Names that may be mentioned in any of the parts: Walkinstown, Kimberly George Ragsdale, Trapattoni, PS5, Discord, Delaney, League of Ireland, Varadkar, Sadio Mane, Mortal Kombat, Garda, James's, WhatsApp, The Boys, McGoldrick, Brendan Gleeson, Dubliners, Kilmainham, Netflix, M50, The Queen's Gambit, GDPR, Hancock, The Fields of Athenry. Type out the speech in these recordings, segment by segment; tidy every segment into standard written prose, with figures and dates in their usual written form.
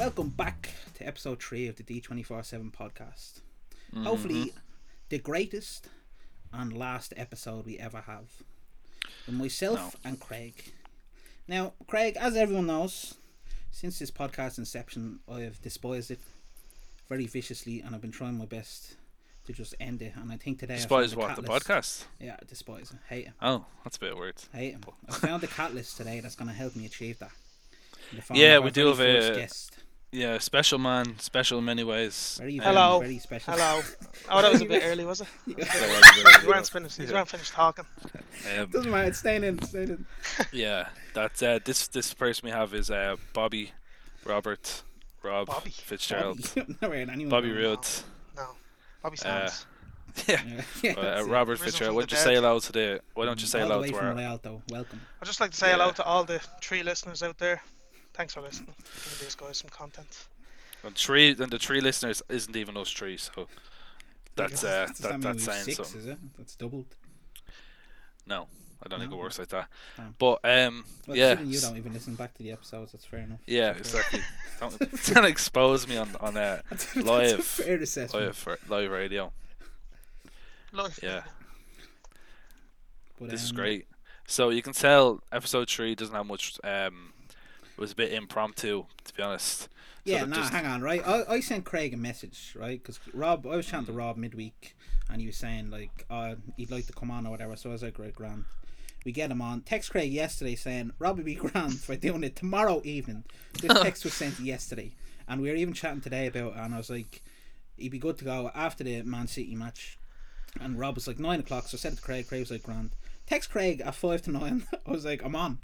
Welcome back to episode 3 of the D247 podcast. Mm-hmm. Hopefully the greatest and last episode we ever have. With myself and Craig. Now, Craig, as everyone knows, since this podcast inception, I have despised it very viciously, and I've been trying my best to just end it. And I think today despise what, the podcast? Yeah, despise it. Hate it. Oh, that's a bit weird. Hate it. I found the catalyst today that's going to help me achieve that. Yeah, we do have a guest. Yeah, special man, special in many ways. Very, very, hello. Very special. Hello. Oh, that was a bit early, was it? You weren't finished talking. Doesn't matter, it's staying in. Yeah, that's this person we have is Bobby, Robert, Rob, Bobby. Fitzgerald, Bobby Rood. No. Bobby Sands. Robert Fitzgerald, why don't you say hello to the? Why don't you say hello to our? Welcome. I'd just like to say hello to all the 3 listeners out there. Thanks for listening. Give these guys some content. And the 3 listeners isn't even us 3, so that's saying something. 6, is it? That's doubled. No, I don't think it works like that. Damn. But you don't even listen back to the episodes. That's fair enough. Yeah, exactly. don't expose me on live radio. Yeah, but, this is great. So you can tell episode 3 doesn't have much. It was a bit impromptu, to be honest. Yeah, hang on, right? I sent Craig a message, right? Because Rob, I was chatting to Rob midweek, and he was saying like, he'd like to come on or whatever. So I was like, right, grand. We get him on. Text Craig yesterday saying Rob would be grand for doing it tomorrow evening. This text was sent yesterday, and we were even chatting today about it, and I was like, he'd be good to go after the Man City match. And Rob was like 9 o'clock, so I said it to Craig was like grand. Text Craig at 5 to 9. I was like, I'm on,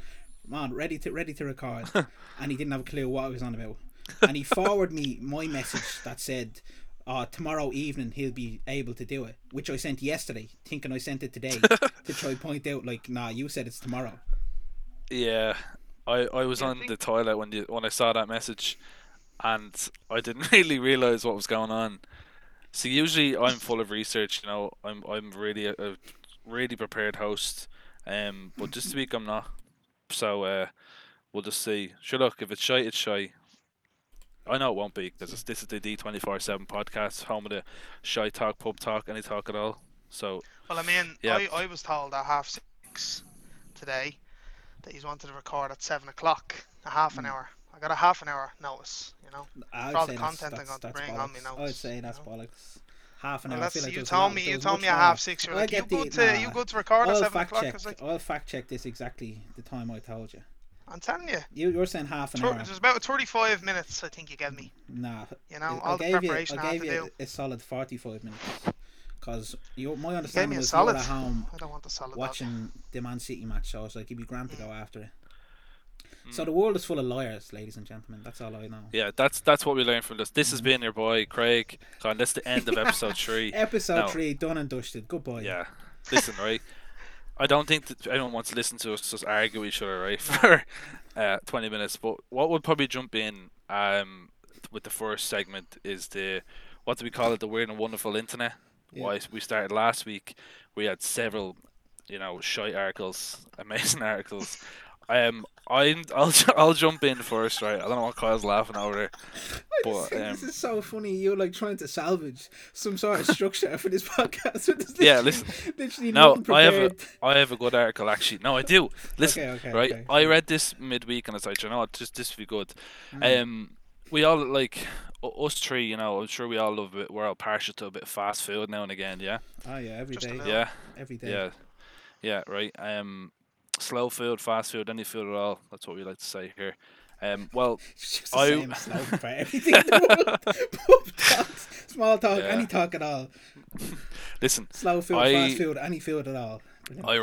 ready to record. And he didn't have a clue what I was on about. And he forwarded me my message that said, tomorrow evening he'll be able to do it, which I sent yesterday, thinking I sent it today to try to point out like, nah, you said it's tomorrow. Yeah, I was on the toilet when I saw that message, and I didn't really realise what was going on. So usually I'm full of research, you know. I'm really a really prepared host, but this week I'm not. So we'll just see. Sure, look, if it's shy, it's shy. I know it won't be because this is the D247 podcast, home of the shy talk, pub talk, any talk at all. So. Well, I mean, yeah. I was told at 6:30 today that he's wanted to record at 7:00, a half an hour. I got a half an hour notice, you know. For all the content I'm going to bring bollocks. On me notice. I would say that's bollocks. Half an hour. I feel like you told me at 6:30. You're like, you good to record at 7:00? I'll fact check this exactly the time I told you. I'm telling you. You were saying half an hour. It was about 35 minutes, I think you gave me. Nah. You know, all the preparation I had to do. I gave you a solid 45 minutes. Because my understanding was you were at home watching the Man City match, so I was like, it'd be grand to go after it. So the world is full of liars, ladies and gentlemen. That's all I know. Yeah, that's what we learned from this. This has been your boy, Craig. God, that's the end of episode 3. Episode 3, done and dusted. Goodbye. Yeah. Listen, right? I don't think that anyone wants to listen to us just argue each other, right, for 20 minutes. But what we'll probably jump in with the first segment is what do we call it? The weird and wonderful internet. Yeah. Why we started last week. We had several, you know, shite articles, amazing articles. I'll jump in first, right? I don't know what Kyle's laughing over there. But this is so funny. You're like trying to salvage some sort of structure for this podcast. Yeah, listen. Literally no, I have a good article actually. No, I do. Listen, right? Okay. I read this midweek and I was like, you know what? This would be good. Mm. We all like us 3. You know, I'm sure we all love a bit. We're all partial to a bit of fast food now and again. Yeah. Oh yeah, every day. Yeah, every day. Yeah, right. Slow food, fast food, any food at all. That's what we like to say here. Well, it's just the same slow for everything in the world. Talks, small talk, any talk at all. Listen. Slow food, fast food, any food at all. Brilliant. I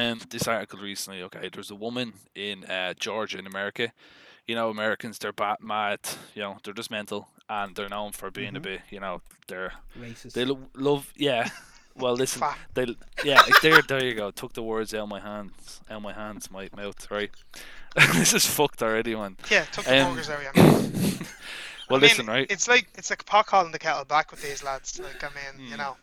read this article recently. Okay, there's a woman in Georgia in America. You know, Americans, they're mad. You know, they're just mental. And they're known for being a bit, you know, they're... racist. They love... Yeah. Well, listen, there you go. Took the words out of my hands, my mouth, right? This is fucked already, man. Yeah, took the burgers out of your mouth. Well, listen, right? It's like pot calling the kettle black with these lads. Like, I mean, you know,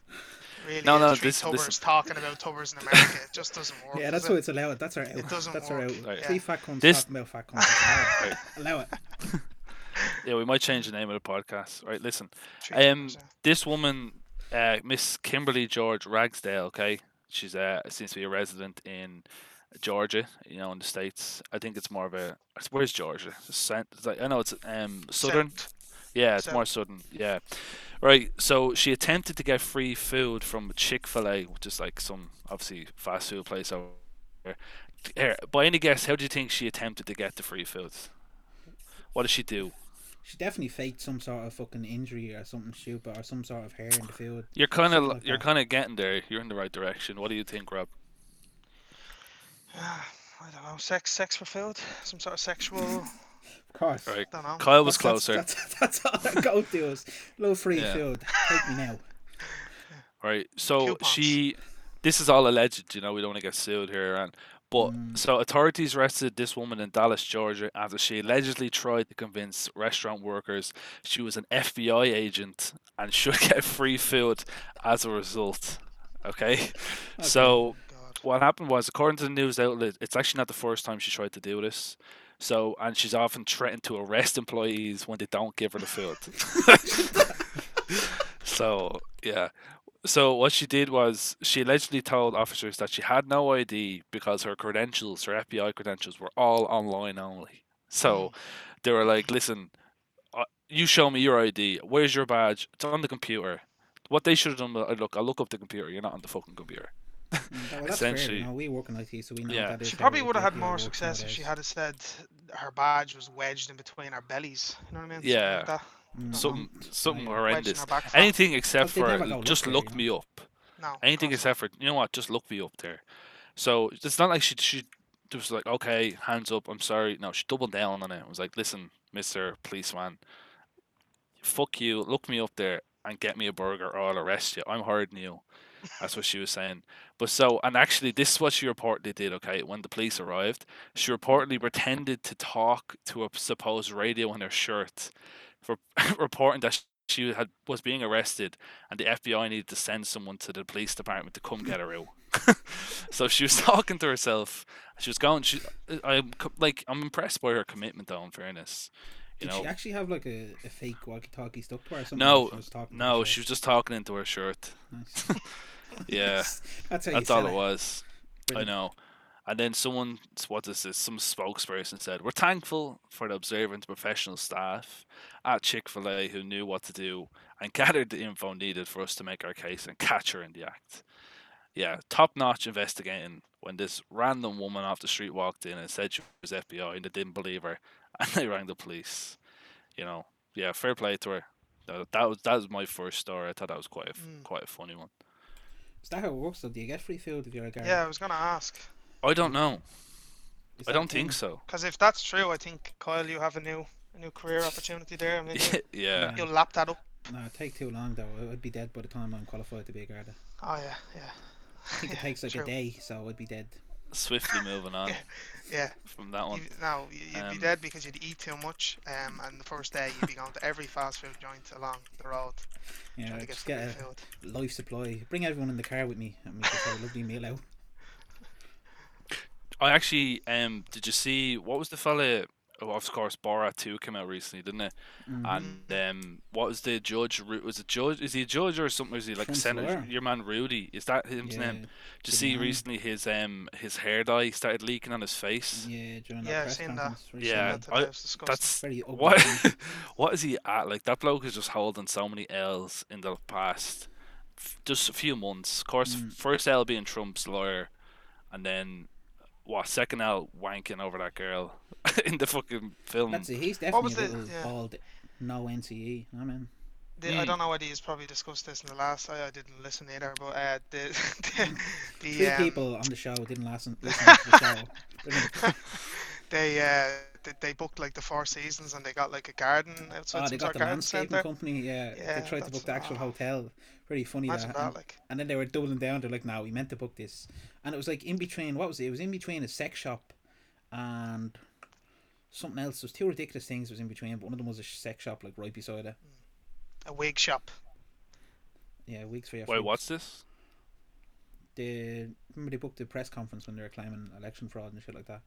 really, Tubbers talking about Tubbers in America, it just doesn't work. Yeah, that's why it's allowed. That's our out. It doesn't work. Right. See fat cunts talking about fat cunts. Allow it. Yeah, we might change the name of the podcast. All right, listen. This woman, Miss Kimberly George Ragsdale, okay? She's seems to be a resident in Georgia, you know, in the States. I think it's more of a... Where's Georgia? It's like, I know it's southern. South. Yeah, it's more southern. Yeah. Right, so she attempted to get free food from Chick-fil-A, which is like some, obviously, fast food place over there. Here, by any guess, how do you think she attempted to get the free food? What did she do? She definitely faked some sort of fucking injury or something stupid, or some sort of hair in the field. You're kind of getting there. You're in the right direction. What do you think, Rob? I don't know. Sex for food? Some sort of sexual... Of course. Right. Don't know. Kyle was closer. That's all that goat does. Low free field. Take me now. Right. So coupons. This is all alleged, you know. We don't want to get sued here. But so authorities arrested this woman in Dallas, Georgia, after she allegedly tried to convince restaurant workers she was an FBI agent and should get free food as a result. Okay. So what happened was, according to the news outlet, it's actually not the first time she tried to do this. So, and she's often threatened to arrest employees when they don't give her the food. So, yeah. So what she did was she allegedly told officers that she had no ID because her credentials, her FBI credentials, were all online only. So they were like, listen, you show me your ID. Where's your badge? It's on the computer. What they should have done, I'll look up the computer. You're not on the fucking computer. Well, essentially, fair, no? We work in IT, so we know that. She probably would have had more success if she had said her badge was wedged in between our bellies. You know what I mean? Yeah, like something horrendous. Anything except for just look me up. No, anything except for, you know what? Just look me up there. So it's not like she was like, okay, hands up, I'm sorry. No, she doubled down on it. I was like, listen, Mister Policeman, fuck you. Look me up there and get me a burger, or I'll arrest you. I'm hiding you. That's what she was saying. But so, and actually, this is what she reportedly did, okay? When the police arrived, she reportedly pretended to talk to a supposed radio in her shirt for reporting that she was being arrested and the FBI needed to send someone to the police department to come get her out. So she was talking to herself. She was going, I'm impressed by her commitment, though, in fairness. Did she actually have like a fake walkie-talkie stuck to her or something? No, she was just talking into her shirt. Nice. Yeah, that's all it was. Brilliant. I know. And then some spokesperson said, "We're thankful for the observant professional staff at Chick-fil-A who knew what to do and gathered the info needed for us to make our case and catch her in the act." Yeah, top-notch investigating when this random woman off the street walked in and said she was FBI and they didn't believe her and they rang the police. You know, yeah, fair play to her. That was my first story. I thought that was quite a funny one. Is that how it works though? Do you get free food if you're a guy? Yeah, I was going to ask. I don't know. I don't think so. Because if that's true, I think, Kyle, you have a new career opportunity there. I mean, yeah. You'll lap that up. No, it'd take too long though. I'd be dead by the time I'm qualified to be a garda. Oh, yeah. I think it takes like a day, so I'd be dead. Swiftly moving on. Yeah. From that one. You'd be dead because you'd eat too much, and the first day you'd be going to every fast food joint along the road. Yeah, trying to get a food. Life supply. Bring everyone in the car with me, and we just have a lovely meal out. I actually, did you see, what was the fella, of course, Borat 2 came out recently, didn't it? Mm-hmm. And what was the judge? Was it judge? Is he a judge or something? Is he like a senator? Your man Rudy, is that his name? Did you see recently his hair dye started leaking on his face? Yeah, I've seen that. Yeah, that's very ugly. What? What is he at? Like that bloke is just holding so many L's in the past, just a few months. Of course, first L being Trump's lawyer, and then. What, second L wanking over that girl in the fucking film. That's it, he's definitely bald, no NCE, I mean. I don't know whether he's probably discussed this in the last, I didn't listen either, but the people on the show didn't listen to the show. They booked like the Four Seasons and they got like a garden outside. Oh, they got the landscaping company. Yeah, they tried to book the actual hotel. Pretty funny and then they were doubling down. They're like, no, we meant to book this, and it was like in between. What was it? It was in between a sex shop and something else. There was two ridiculous things. Was in between, but one of them was a sex shop like right beside it. A wig shop. Yeah, wigs for your. Wait, what's this? Remember they booked the press conference when they were claiming election fraud and shit like that.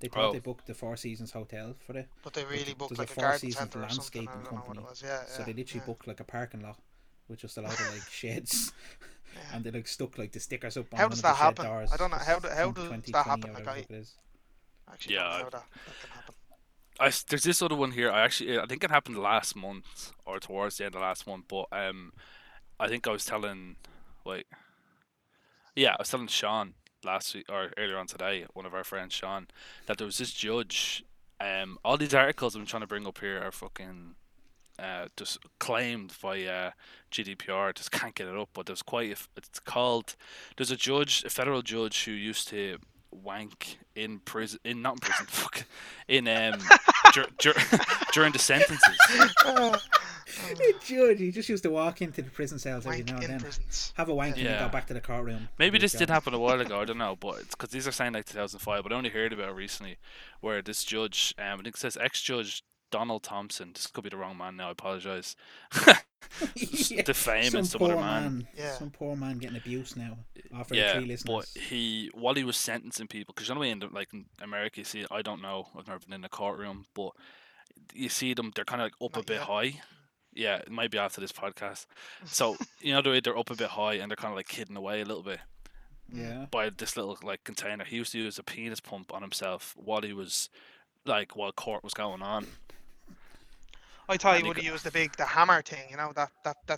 They probably booked the Four Seasons hotel for it. But they really booked like a garden centre or something. I don't know what it was. So they literally booked like a parking lot with just a lot of like sheds. And they like stuck like the stickers up on how does that happen? I don't know how does that happen. Like actually don't know how that can happen. There's this other one here. I think it happened last month or towards the end of last month. But I think I was telling Sean last week or earlier on today, one of our friends, Sean, that there was this judge. All these articles I'm trying to bring up here are fucking just claimed by GDPR. Just can't get it up. But there's there's a judge, a federal judge who used to wank during the sentences. He just used to walk into the prison cells every now and then, have a wank, and go back to the courtroom. Maybe this did happen a while ago, I don't know, but it's because these are saying like 2005, but I only heard about it recently, where this judge, I think it says ex-judge Donald Thompson, this could be the wrong man now, I apologise. Defaming some other man. Yeah. Some poor man getting abused now. After three listeners. But while he was sentencing people, because you know, in America, you see, I don't know, I've never been in a courtroom, but you see them, they're kind of like up a bit high. Yeah, it might be after this podcast. So, you know, the way they're up a bit high and they're kind of like hidden away a little bit. Yeah. By this little like container. He used to use a penis pump on himself while court was going on. I thought he would have used the hammer thing, you know, that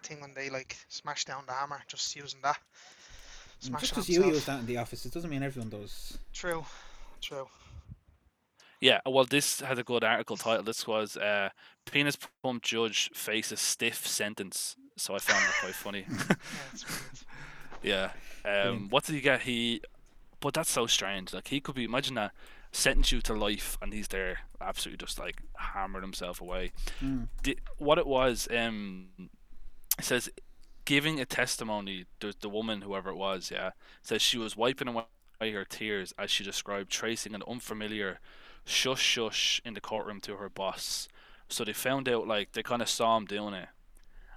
thing when they like smash down the hammer, just using that. Just because you use that in the office, it doesn't mean everyone does. True. Yeah, well, this had a good article title. This was Penis Pump Judge Faces Stiff Sentence. So I found that quite funny. Yeah. What did he get? But that's so strange. Like, he could be, imagine that. Sentence you to life, and he's there absolutely just like hammered himself away. What it was, it says giving a testimony, the woman, whoever it was, says she was wiping away her tears as she described tracing an unfamiliar shush in the courtroom to her boss. So they found out, like, they kind of saw him doing it,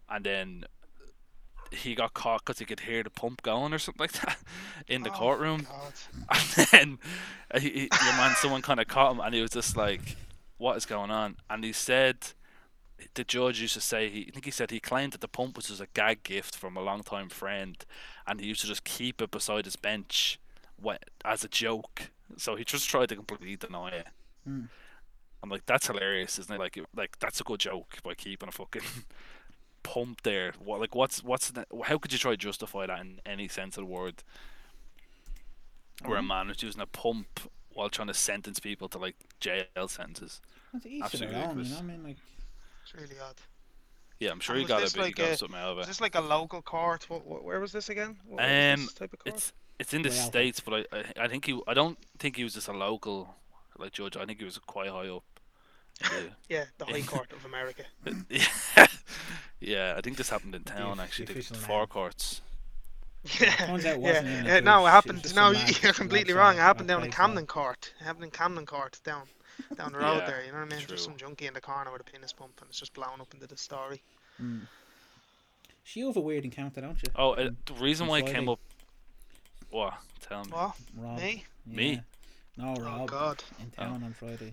and then he got caught because he could hear the pump going or something like that in the courtroom. God. And then someone kind of caught him, and he was just like, what is going on? And he said, the judge used to say, he claimed that the pump was just a gag gift from a longtime friend, and he used to just keep it beside his bench as a joke. So he just tried to completely deny it. I'm like, that's hilarious, isn't it? Like that's a good joke by keeping a fucking... pump there. How could you try to justify that in any sense of the word? Where a man was using a pump while trying to sentence people to like jail sentences. That's each their own, you know? I mean, like, it's really odd. Yeah, I'm sure he got a bit of something out of it. Is this like a local court? Where was this again? What was this type of court? It's in the States, but I think I don't think he was just a local like judge. I think he was quite high up. Yeah, the High Court of America. Yeah, I think this happened in town actually. They four courts. Yeah. No, it happened. No, you're completely wrong. It happened down in Camden Court. down the road there. You know what I mean? True. Just some junkie in the corner with a penis pump, and it's just blown up into the story. So you have a weird encounter, don't you? Oh, the reason why it came up. What? Tell me. What? Rob. Me? Yeah. Me? No, Rob. Oh God. In town on Friday.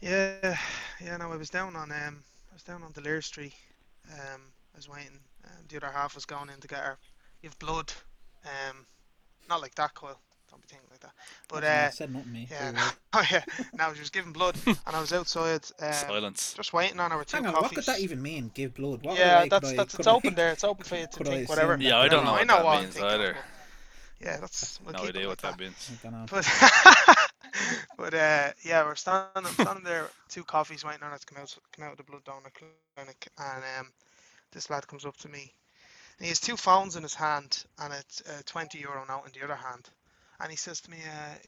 Yeah. No, I was down on Delere Street. I was waiting. The other half was going in to get her. You've blood. Not like that, Coyle. Don't be thinking like that. But said not me. Yeah. No, she was giving blood, and I was outside. Silence. Just waiting on her with two coffees. What could that even mean? Give blood. What it's open there. It's open for you to think whatever. Yeah, I don't know. I know what that means either. Yeah, that's no idea what that means. But we're standing there, two coffees waiting on it to come out of the blood donor clinic, and this lad comes up to me, and he has two phones in his hand and a €20 note in the other hand, and he says to me,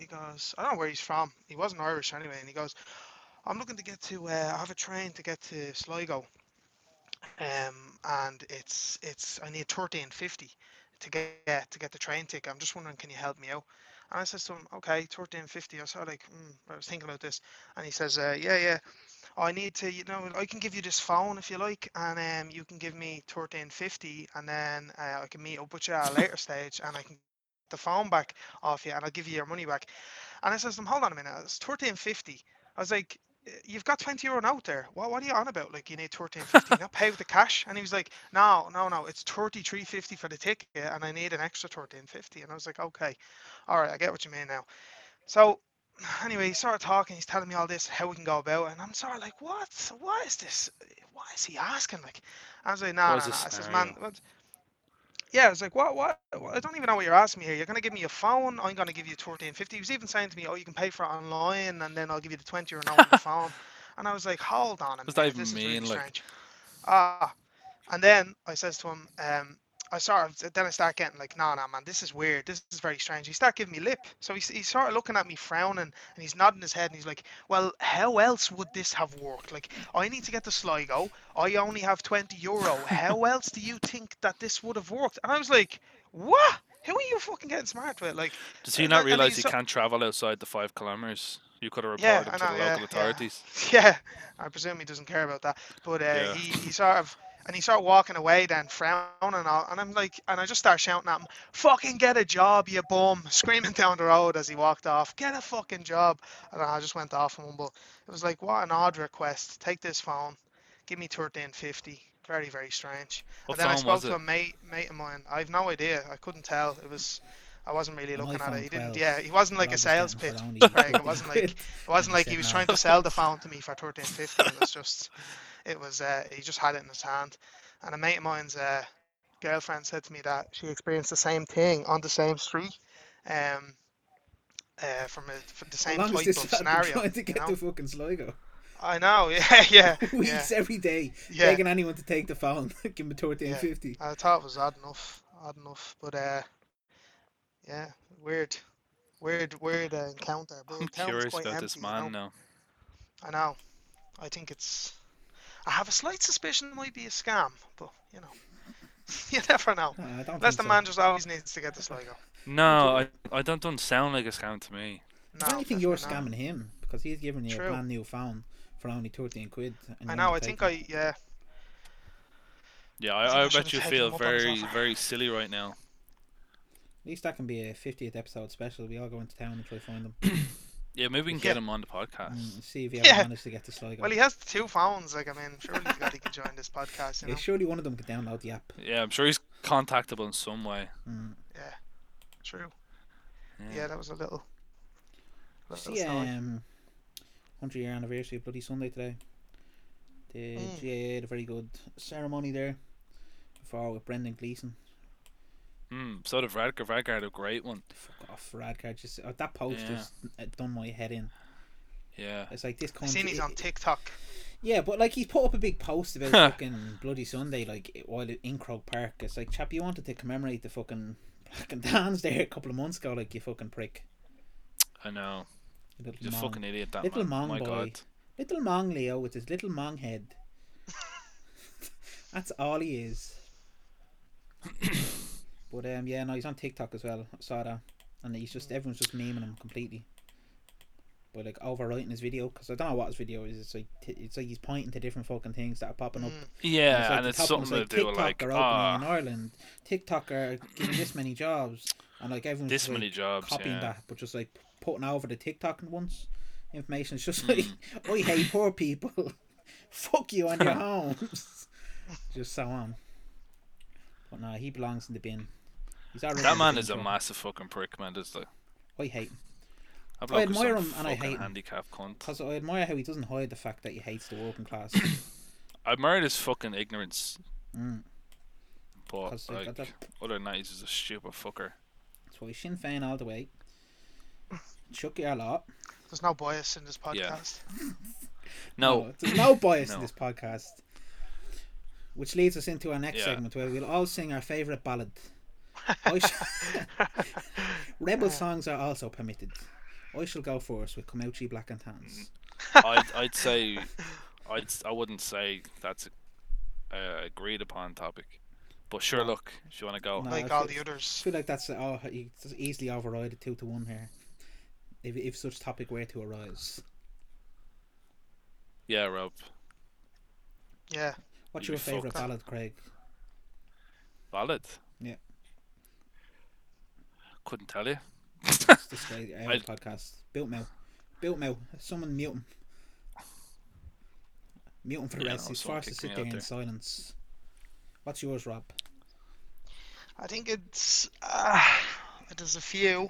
he goes, I don't know where he's from. He wasn't Irish anyway, and he goes, I'm looking to get to. I have a train to get to Sligo, and it's I need €13.50 to get the train ticket. I'm just wondering, can you help me out? And I says to him, okay, €13.50. I said, like, I was thinking about this. And he says, yeah. I need to, you know, I can give you this phone if you like, and you can give me €13.50, and then I can meet up with you at a later stage, and I can get the phone back off you, and I'll give you your money back. And I says to him, hold on a minute, it's 13.50. I was like, you've got €20 out there. What are you on about? Like, you need 13.50. Now pay with the cash. And he was like, no, it's 33.50 for the ticket, and I need an extra 13.50. And I was like, okay, all right, I get what you mean now. So anyway, he started talking. He's telling me all this, how we can go about it. And I'm sort of like, what is this? Why is he asking? Like, I was like, no. I says, man, what? Yeah, I was like, what? I don't even know what you're asking me here. You're going to give me a phone. I'm going to give you 13.50. He was even saying to me, oh, you can pay for it online, and then I'll give you the 20 or an hour on the phone. And I was like, hold on a minute. That even this mean, is really like... strange. And then I says to him, I start getting like, no, man, this is weird. This is very strange. He started giving me lip. So he's sort of looking at me frowning, and he's nodding his head, and he's like, well, how else would this have worked? Like, I need to get to Sligo. I only have €20. How else do you think that this would have worked? And I was like, what? Who are you fucking getting smart with? Like, does he not realize he can't travel outside the 5 kilometers? You could have reported him to the local authorities. Yeah, I presume he doesn't care about that. But he sort of... And he started walking away then, frowning and all. And I'm like, and I just start shouting at him, fucking get a job, you bum, screaming down the road as he walked off, get a fucking job. And I just went off and mumbled. It was like, what an odd request. Take this phone, give me 13.50. Very, very strange. What and then I spoke to a mate of mine. I have no idea. I couldn't tell. I wasn't really looking at it. He didn't. Yeah, he wasn't like a sales pitch. Greg. It wasn't like he was trying to sell the phone to me for 13.50. It was just, he just had it in his hand. And a mate of mine's girlfriend said to me that she experienced the same thing on the same street, from the same type of scenario. Trying to get to fucking Sligo. I know, yeah. Weeks every day, begging anyone to take the phone, give me 13.50. I thought it was odd enough, but. Yeah, weird encounter. But I'm curious about this man now. I know. I think I have a slight suspicion it might be a scam, but, you know, you never know. No, unless the man just always needs to get the Sligo. No, I don't sound like a scam to me. No, I don't think you're scamming him, because he's giving you a brand new phone for only 13 quid. And I know, I think Yeah, I bet you feel very, very silly right now. At least that can be a 50th episode special. We all go into town and try to find him. Yeah, maybe we can get him on the podcast. See if he ever managed to get to Sligo. Well, he has 2 phones. Like, I mean, surely he can join this podcast. You know? Surely one of them can download the app. Yeah, I'm sure he's contactable in some way. Yeah, true. Yeah, that was a little 100-year anniversary of Bloody Sunday today. The GAA had a very good ceremony there before with Brendan Gleeson. So did Varadkar. Varadkar had a great one. Fuck off, Varadkar. That post just done my head in. Yeah. It's like this country. I've seen he's on TikTok. Yeah, but like he's put up a big post about fucking Bloody Sunday, like while in Croke Park. It's like, chap, you wanted to commemorate the fucking Black and Tans there a couple of months ago, like you fucking prick. I know. He's a fucking idiot, that little man. Little Mong boy. God. Little Mong Leo with his little Mong head. That's all he is. But he's on TikTok as well. I saw that, and he's just everyone's just memeing him completely. But like overwriting his video, because I don't know what his video is. It's like he's pointing to different fucking things that are popping up. Yeah, and it's something to do with like TikTok are opening in Ireland. TikTok are giving this many jobs, and like everyone's this many jobs copying that, but just like putting over the TikTok and once information. It's just like, I hate poor people. Fuck you on your homes. Just so on. But no, he belongs in the bin. That man is a massive fucking prick, man, is he? I hate him. I admire him and I hate him. Because I admire how he doesn't hide the fact that he hates the working class. I admire his fucking ignorance. But like, other than that, he's just a stupid fucker. That's why Sinn Féin all the way. Chuck you a lot. There's no bias in this podcast. Yeah. No. There's no bias in this podcast. Which leads us into our next segment, where we'll all sing our favourite ballad. Rebel songs are also permitted. I shall go first with Comouchy Black and Tans. I wouldn't say that's an agreed upon topic, but sure, look, if you want to go, like all the others, I feel like that's you easily override a 2-1 here. If such topic were to arise. Yeah, Rob. Yeah. What's your favourite ballad, Craig? Ballad? Yeah. Couldn't tell you. This guy, Irish podcast. Built Mill. Someone mute him. Mute him for the rest. He's forced to sit there in silence. What's yours, Rob? I think it's... there's a few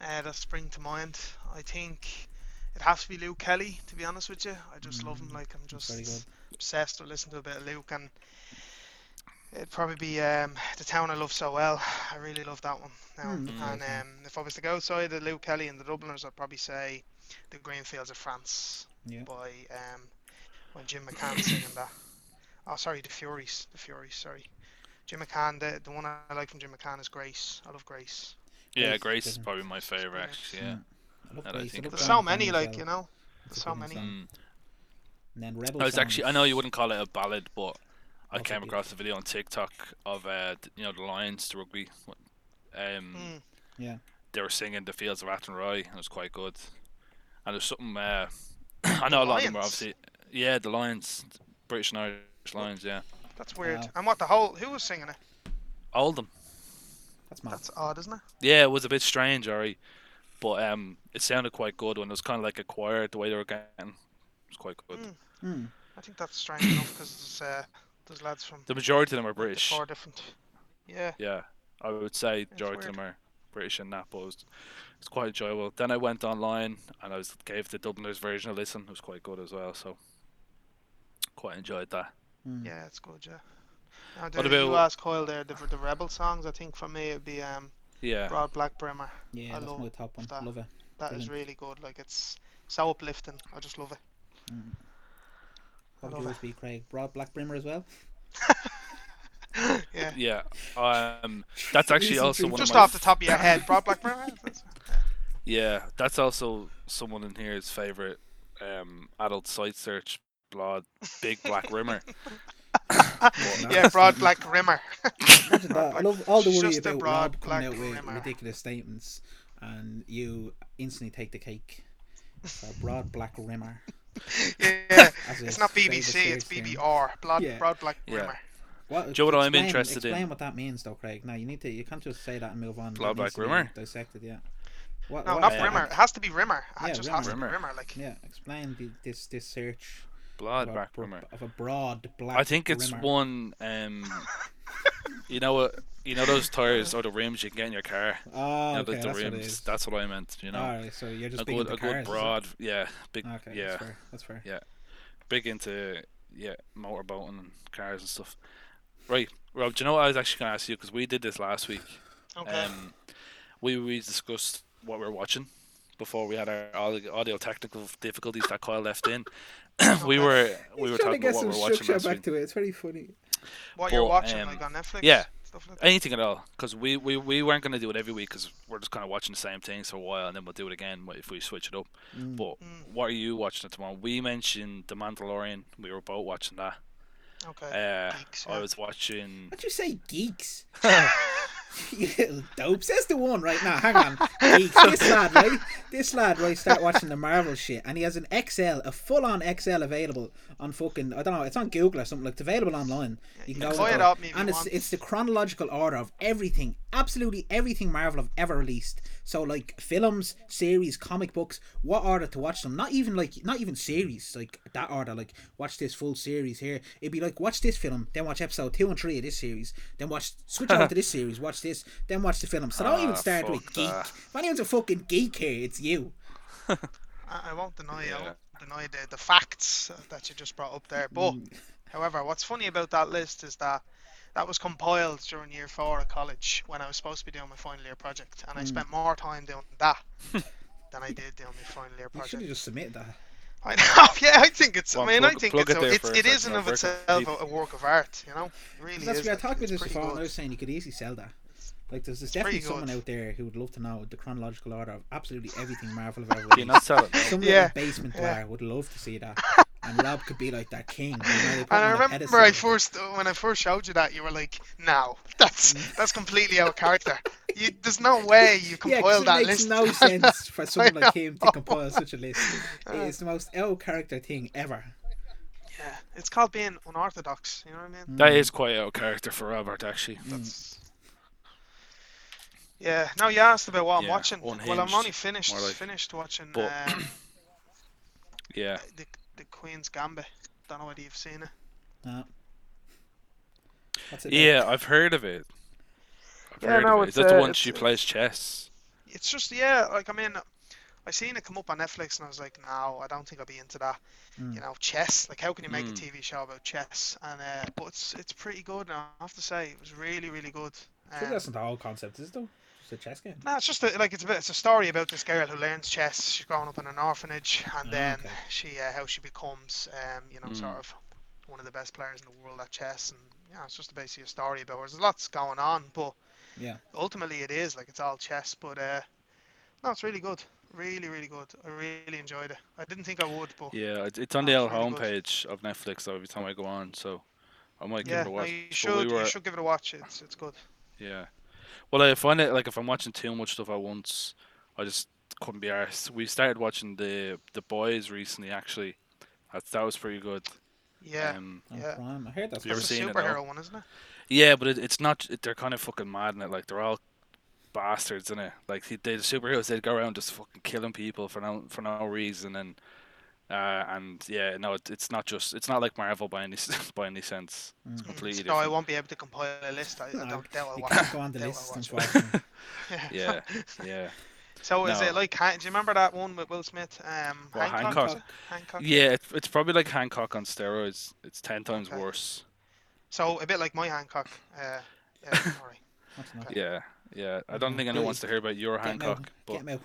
that spring to mind. I think it has to be Luke Kelly, to be honest with you. I just love him. Like, I'm just obsessed with listening to a bit of Luke, and it'd probably be The Town I Love So Well. I really love that one. And if I was to go outside of Luke Kelly and the Dubliners, I'd probably say The Green Fields of France by when Jim McCann singing that. Oh, sorry, The Furies. Sorry, Jim McCann. The one I like from Jim McCann is Grace. I love Grace. Yeah, Grace is probably my favourite. Actually, there's so many, like, you know, there's so many. And then Rebel. I was actually, I know you wouldn't call it a ballad, but I came across a video on TikTok of the Lions, the rugby. They were singing The Fields of Athenry, and it was quite good. And there's something. I know a lot of them are obviously. Yeah, the Lions, British and Irish Lions. Yeah. That's weird. Wow. And who was singing it? All of them. That's odd, isn't it? Yeah, it was a bit strange, Ari, but it sounded quite good when it was kind of like a choir. The way they were getting, it was quite good. I think that's strange enough because there's lads from the majority of them are British. Four different. Yeah. Yeah, I would say the majority of them are British and that, but it's quite enjoyable. Then I went online and I gave the Dubliners version a listen. It was quite good as well, so quite enjoyed that. Yeah, it's good. Yeah. Now, you asked Coyle there, the Rebel songs, I think for me it'd be Broad Black Brimmer. Yeah, I love my top one. That. Love it. That is really good. Like, it's so uplifting. I just love it. What would yours be, Craig? Broad Black Brimmer as well. Yeah. Yeah. That's actually also one. Just off the top of your head, Broad Black Brimmer. Yeah, that's also someone in here's favorite adult site search. Big Black Rimmer. Yeah, Broad Black Rimmer. I love all the worry just about Rob coming out with ridiculous statements, and you instantly take the cake. So Broad Black Rimmer. Yeah, it's not BBC, it's BBR. Broad Black Rimmer. What, do you know what I'm interested in? Explain what that means, though, Craig. No, you can't just say that and move on. Broad Black Rimmer. Dissected, yeah. What, no, not Rimmer. It has to be Rimmer. It just has to be Rimmer. Like, yeah, explain this search. Broad Black Brimmer. Of a broad black. I think it's Rimmer. One. You know those tires or the rims you can get in your car. Oh, okay, like the rims. What it is. That's what I meant. You know. All right, so you're just big into cars. A good broad, big. Okay, yeah, that's fair. Yeah, big into motorboating and cars and stuff. Right, Rob. Do you know what I was actually going to ask you, because we did this last week. Okay. We discussed what we were watching before we had our audio technical difficulties that Kyle left in. we were talking about what we were watching. Back to it. It's very funny. What you're watching, like on Netflix? Yeah, stuff like that. Anything at all. Because we weren't going to do it every week, because we're just kind of watching the same things for a while, and then we'll do it again if we switch it up. But what are you watching at the moment? We mentioned The Mandalorian. We were both watching that. Okay. Geeks, I was watching. What'd you say, geeks? You little dopes. That's the one right now. Hang on. Geeks. This lad, right, start watching the Marvel shit, and he has an XL, a full-on XL available on fucking, I don't know, it's on Google or something. Like, it's available online. You can go and it's the chronological order of everything, absolutely everything Marvel have ever released. So, like, films, series, comic books, what order to watch them. Not even series, like, that order. Like, watch this full series here. It'd be like, watch this film, then watch episode 2 and 3 of this series, then switch over to this series, watch this, then watch the film. So don't even start with geek. If anyone's a fucking geek here, it's you. I won't deny the facts that you just brought up there. But however, what's funny about that list is that was compiled during year 4 of college, when I was supposed to be doing my final year project, and I spent more time doing that than I did doing my final year project. You should have just submitted that. I know. Yeah, I think it's. It is in of itself a work of art. You know, it really. That's why I talked about this before. And I was saying you could easily sell that. Like, there's definitely someone out there who would love to know the chronological order of absolutely everything Marvel have ever done. Some little basement player would love to see that. And Rob could be like that king. And I remember when I first showed you that, you were like, "No, that's completely out of character. There's no way you compiled that list." It makes no sense for someone like him to compile such a list. It's the most out of character thing ever. Yeah, it's called being unorthodox. You know what I mean? That is quite out of character for Robert, actually. That's Yeah, no, you asked about what I'm watching. Unhinged, well, I'm only finished watching the Queen's Gambit. Don't know whether you've seen it. No. What's it like? I've heard of it. Is that the one she plays chess? It's just, I seen it come up on Netflix and I was like, no, I don't think I'll be into that. You know, chess. Like, how can you make a TV show about chess? And but it's pretty good now, I have to say. It was really, really good. I think that's not the whole concept, is it though? It's a chess game. No, it's just it's a story about this girl who learns chess. She's growing up in an orphanage, and then she how she becomes sort of one of the best players in the world at chess, and it's just basically a story about her. There's lots going on, but ultimately it is it's all chess. But it's really good, really, really good. I really enjoyed it. I didn't think I would, but it's on the old homepage of Netflix though, every time I go on, so I might give it a watch. You should give it a watch. It's good. Yeah, well, I find it if I'm watching too much stuff at once, I just couldn't be arsed. We started watching the Boys recently, actually. That was pretty good. Yeah, I heard that's a superhero one, isn't it? Yeah, but it's not. They're kind of fucking mad in it. Like, they're all bastards in it. Like, the superheroes, they'd go around just fucking killing people for no reason, it's not just. It's not like Marvel by any sense. It's completely different. No, I won't be able to compile a list. I don't doubt I watch. Go on the list. Yeah. So is it like? Do you remember that one with Will Smith? Hancock. Yeah, it's probably like Hancock on steroids. It's 10 times worse. So a bit like my Hancock. Sorry. Yeah. I don't think anyone wants to hear about your Hancock. Get him out.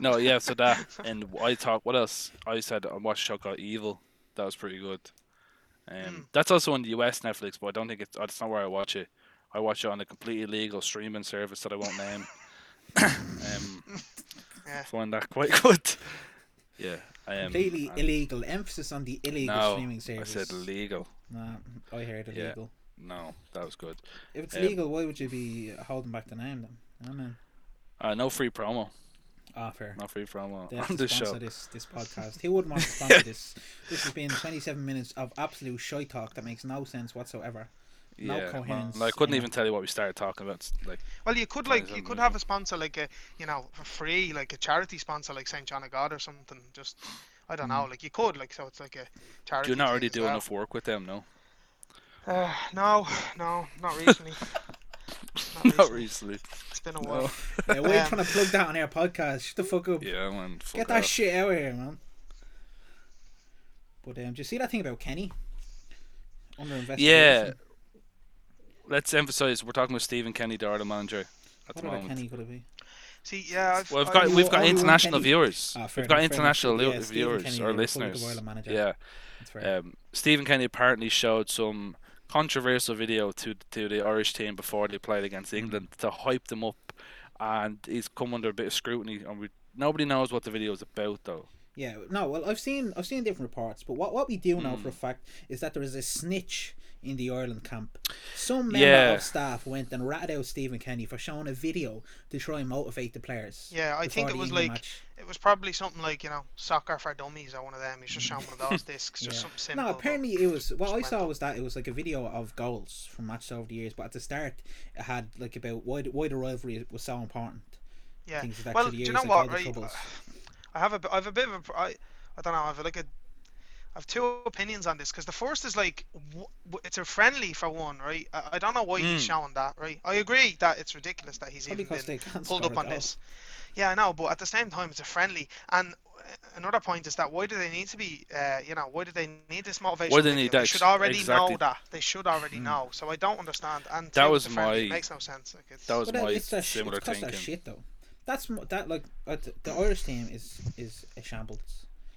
No, so that, and I thought, what else? I said I watched a show called Evil. That was pretty good. That's also on the US Netflix, but I don't think it's not where I watch it. I watch it on a completely illegal streaming service that I won't name. I find that quite good. Yeah, completely illegal. Emphasis on the illegal streaming service. I said illegal. No, I heard illegal. Yeah. No, that was good. If it's legal, why would you be holding back the name then? I mean, no free promo. Ah, fair. Not free promo on this show. This podcast. Who wouldn't want to sponsor this? This has been 27 minutes of absolute shy talk that makes no sense whatsoever. No coherence. I couldn't even tell you what we started talking about. You could you could have a sponsor for free, a charity sponsor like St. John of God or something. Just I don't know. You could so it's a charity. Do you not already do enough work with them? No. No, not recently. Not recently. It's been a while. No. Yeah, we're trying to plug that on our podcast. Shut the fuck up. Yeah, man. Get that shit out of here, man. But do you see that thing about Kenny? Under investigation. Yeah. Let's emphasise we're talking about Stephen Kenny, the Ireland manager at the moment. What Kenny could it be? See, we've got international viewers. We've got international viewers or listeners. Yeah. Stephen Kenny apparently showed some controversial video to the Irish team before they played against England to hype them up, and he's come under a bit of scrutiny, and nobody knows what the video is about though. Yeah, no, well, I've seen different reports, but what we do know for a fact is that there is a snitch in the Ireland camp. Some member of staff went and ratted out Stephen Kenny for showing a video to try and motivate the players. Yeah, I think it was it was probably something Soccer for Dummies or one of them. He's just showing one of those discs, just something simple. No, apparently it was, what I saw was that it was a video of goals from matches over the years, but at the start it had about why the rivalry was so important. Yeah, things like that. Do you know what, right? I have two opinions on this, because the first is it's a friendly for one, right? I don't know why he's showing that, right? I agree that it's ridiculous that he's even been pulled up on this. Yeah, I know, but at the same time, it's a friendly. And another point is that why do they need to be, why do they need this motivation? Why do they need that? They should already know that. They should already know. So I don't understand. And that was it makes no sense. It's thinking. That shit though. The Irish team is a shambles.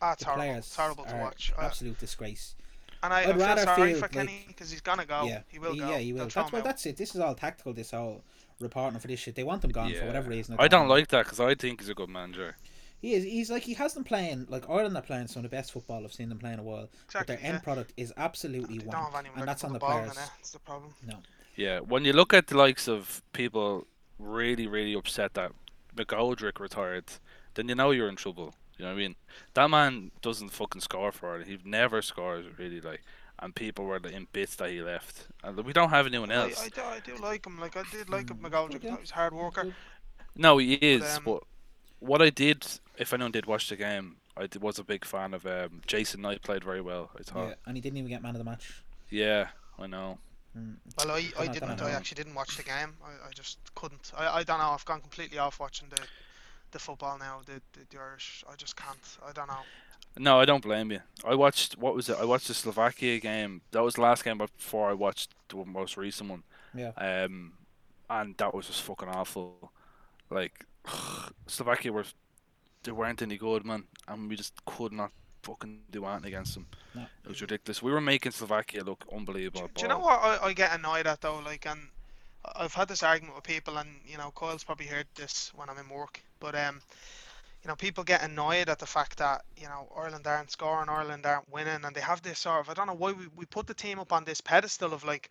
It's horrible. It's horrible to watch. Absolute disgrace. And I'd rather feel for Kenny because he's gonna go. Yeah, he will go. Yeah, he will. That's it. This is all tactical. This whole reporting for this shit. They want him gone for whatever reason. I don't like that because I think he's a good manager. He is. He's he has them playing Ireland are playing some of the best football I've seen them play in a while. Exactly, but their end product is absolutely wank, and that's on the players. That's the problem. No. Yeah, when you look at the likes of people really, really upset that McGoldrick retired, then you know you're in trouble. You know what I mean? That man doesn't fucking score for it. He never scores, really, like. And people were in bits that he left. And we don't have anyone else. I do like him. Like, I did like him, McGoldrick. Yeah. He's a hard worker. No, he is. But what I did, if anyone did watch the game, I was a big fan of Jason Knight. Played very well, I thought. Yeah, and he didn't even get man of the match. Yeah, I know. Well, I didn't. I actually didn't watch the game. I just couldn't. I don't know. I've gone completely off watching the football now. The Irish. I just can't. I don't know. No, I don't blame you. I watched, what was it? I watched the Slovakia game. That was the last game before I watched the most recent one. Yeah. And that was just fucking awful. Like, ugh, Slovakia weren't any good, man, and we just could not fucking do anything against them. No. It was ridiculous. We were making Slovakia look unbelievable. Do you know what I get annoyed at though? Like, and I've had this argument with people, and you know, Coyle's probably heard this when I'm in work, but you know, people get annoyed at the fact that, you know, Ireland aren't scoring, Ireland aren't winning, and they have this sort of, I don't know why we put the team up on this pedestal of like,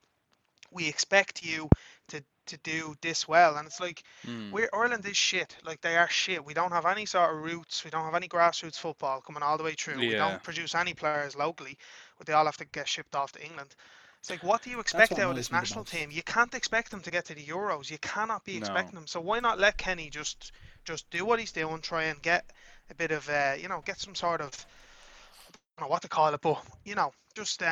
we expect you to do this well, and it's like, Ireland is shit. Like, they are shit. We don't have any sort of roots. We don't have any grassroots football coming all the way through. Yeah. We don't produce any players locally, but they all have to get shipped off to England. It's like, what do you expect out of this national team? You can't expect them to get to the Euros. You cannot be expecting them. So why not let Kenny just do what he's doing, try and get a bit of, you know, get some sort of, I don't know what to call it, but, you know, just